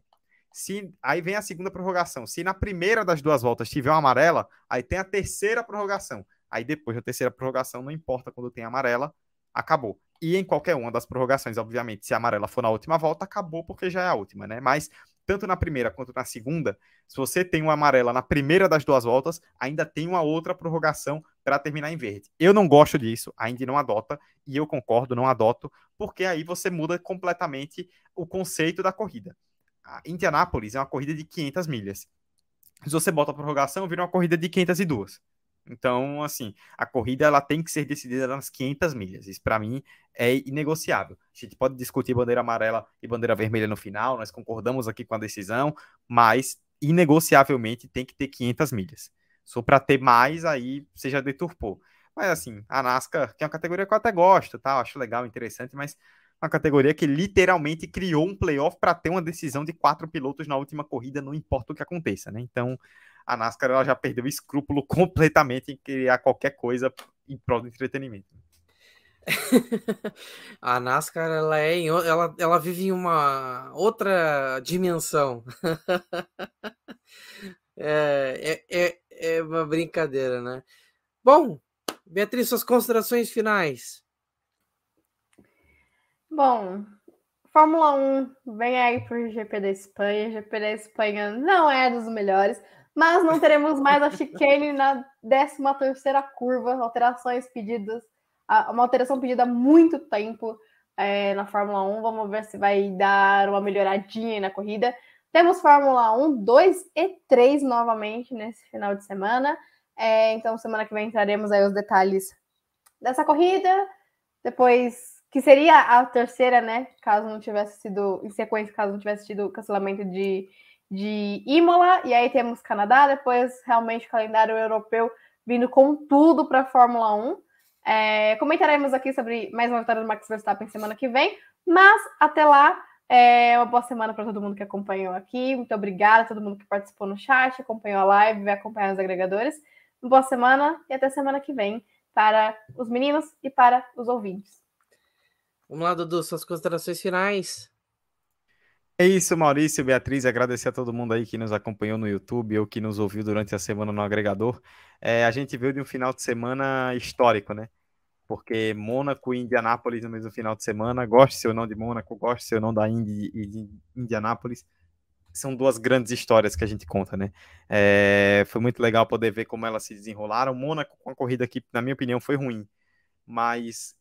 Se, aí vem a segunda prorrogação. Se na primeira das duas voltas tiver uma amarela, aí tem a terceira prorrogação. Aí depois da terceira prorrogação, não importa quando tem amarela, acabou. E em qualquer uma das prorrogações, obviamente, se a amarela for na última volta, acabou porque já é a última, né? Mas, tanto na primeira quanto na segunda, se você tem uma amarela na primeira das duas voltas, ainda tem uma outra prorrogação para terminar em verde. Eu não gosto disso, a Indy não adota, e eu concordo, não adoto, porque aí você muda completamente o conceito da corrida. A Indianápolis é uma corrida de quinhentas milhas. Se você bota a prorrogação, vira uma corrida de quinhentas e duas. Então, assim, a corrida ela tem que ser decidida nas quinhentas milhas. Isso, para mim, é inegociável. A gente pode discutir bandeira amarela e bandeira vermelha no final, nós concordamos aqui com a decisão, mas, inegociavelmente, tem que ter quinhentas milhas. Só para ter mais, aí você já deturpou. Mas, assim, a NASCAR, que é uma categoria que eu até gosto, tá? Eu acho legal, interessante, mas uma categoria que literalmente criou um playoff para ter uma decisão de quatro pilotos na última corrida, não importa o que aconteça, né? Então, a NASCAR ela já perdeu o escrúpulo completamente em criar qualquer coisa em prol do entretenimento. A NASCAR ela, é em, ela, ela vive em uma outra dimensão. é, é, é uma brincadeira, né? Bom, Beatriz, suas considerações finais. Bom, Fórmula um vem aí pro G P da Espanha. G P da Espanha não é dos melhores, mas não teremos mais a chicane na décima terceira curva. Alterações pedidas, uma alteração pedida há muito tempo é, na Fórmula um. Vamos ver se vai dar uma melhoradinha na corrida. Temos Fórmula um, dois e três novamente nesse final de semana. É, então, semana que vem traremos aí os detalhes dessa corrida. Depois, que seria a terceira, né, caso não tivesse sido, em sequência, caso não tivesse tido cancelamento de, de Imola, e aí temos Canadá, depois realmente o calendário europeu vindo com tudo para a Fórmula um. É, comentaremos aqui sobre mais uma vitória do Max Verstappen semana que vem, mas até lá, é, uma boa semana para todo mundo que acompanhou aqui, muito obrigada a todo mundo que participou no chat, acompanhou a live, vai acompanhar os agregadores, uma boa semana e até semana que vem para os meninos e para os ouvintes. Vamos lá, Dudu, suas considerações finais. É isso, Maurício, Beatriz, agradecer a todo mundo aí que nos acompanhou no YouTube ou que nos ouviu durante a semana no agregador. É, a gente veio de um final de semana histórico, né? Porque Mônaco e Indianápolis no mesmo final de semana, goste-se ou não de Mônaco, goste-se ou não da Indy e de Indianápolis, são duas grandes histórias que a gente conta, né? É, foi muito legal poder ver como elas se desenrolaram. Mônaco, com a corrida que, na minha opinião, foi ruim, mas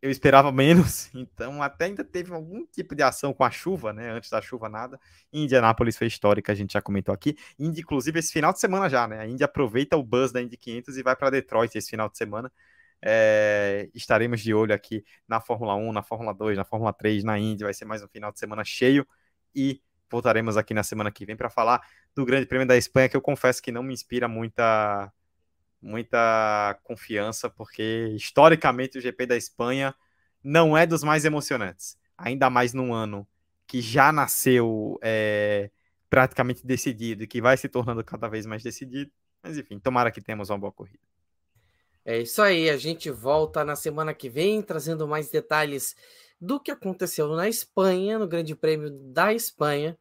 eu esperava menos, então até ainda teve algum tipo de ação com a chuva, né? Antes da chuva, nada. Indianápolis foi histórica, a gente já comentou aqui. Indy, inclusive, esse final de semana já, né? A Indy aproveita o buzz da Indy quinhentos e vai para Detroit esse final de semana. É, estaremos de olho aqui na Fórmula um, na Fórmula dois, na Fórmula três, na Indy. Vai ser mais um final de semana cheio e voltaremos aqui na semana que vem para falar do Grande Prêmio da Espanha, que eu confesso que não me inspira muita... muita confiança, porque historicamente o G P da Espanha não é dos mais emocionantes, ainda mais num ano que já nasceu é, praticamente decidido e que vai se tornando cada vez mais decidido, mas enfim, tomara que tenhamos uma boa corrida. É isso aí, a gente volta na semana que vem trazendo mais detalhes do que aconteceu na Espanha, no Grande Prêmio da Espanha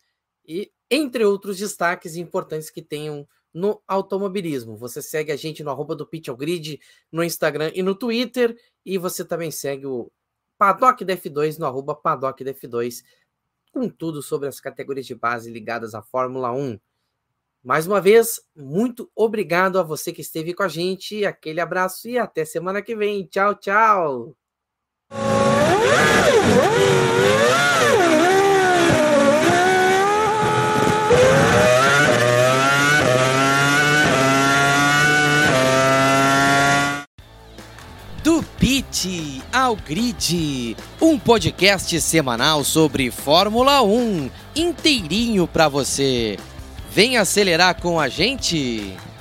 e entre outros destaques importantes que tenham no automobilismo. Você segue a gente no arroba do Pit ao Grid, no Instagram e no Twitter, e você também segue o Paddock da F dois no arroba Paddock da F dois, com tudo sobre as categorias de base ligadas à Fórmula um. Mais uma vez, muito obrigado a você que esteve com a gente, aquele abraço e até semana que vem. Tchau, tchau! Do Pit ao Grid, um podcast semanal sobre Fórmula um, inteirinho para você. Vem acelerar com a gente!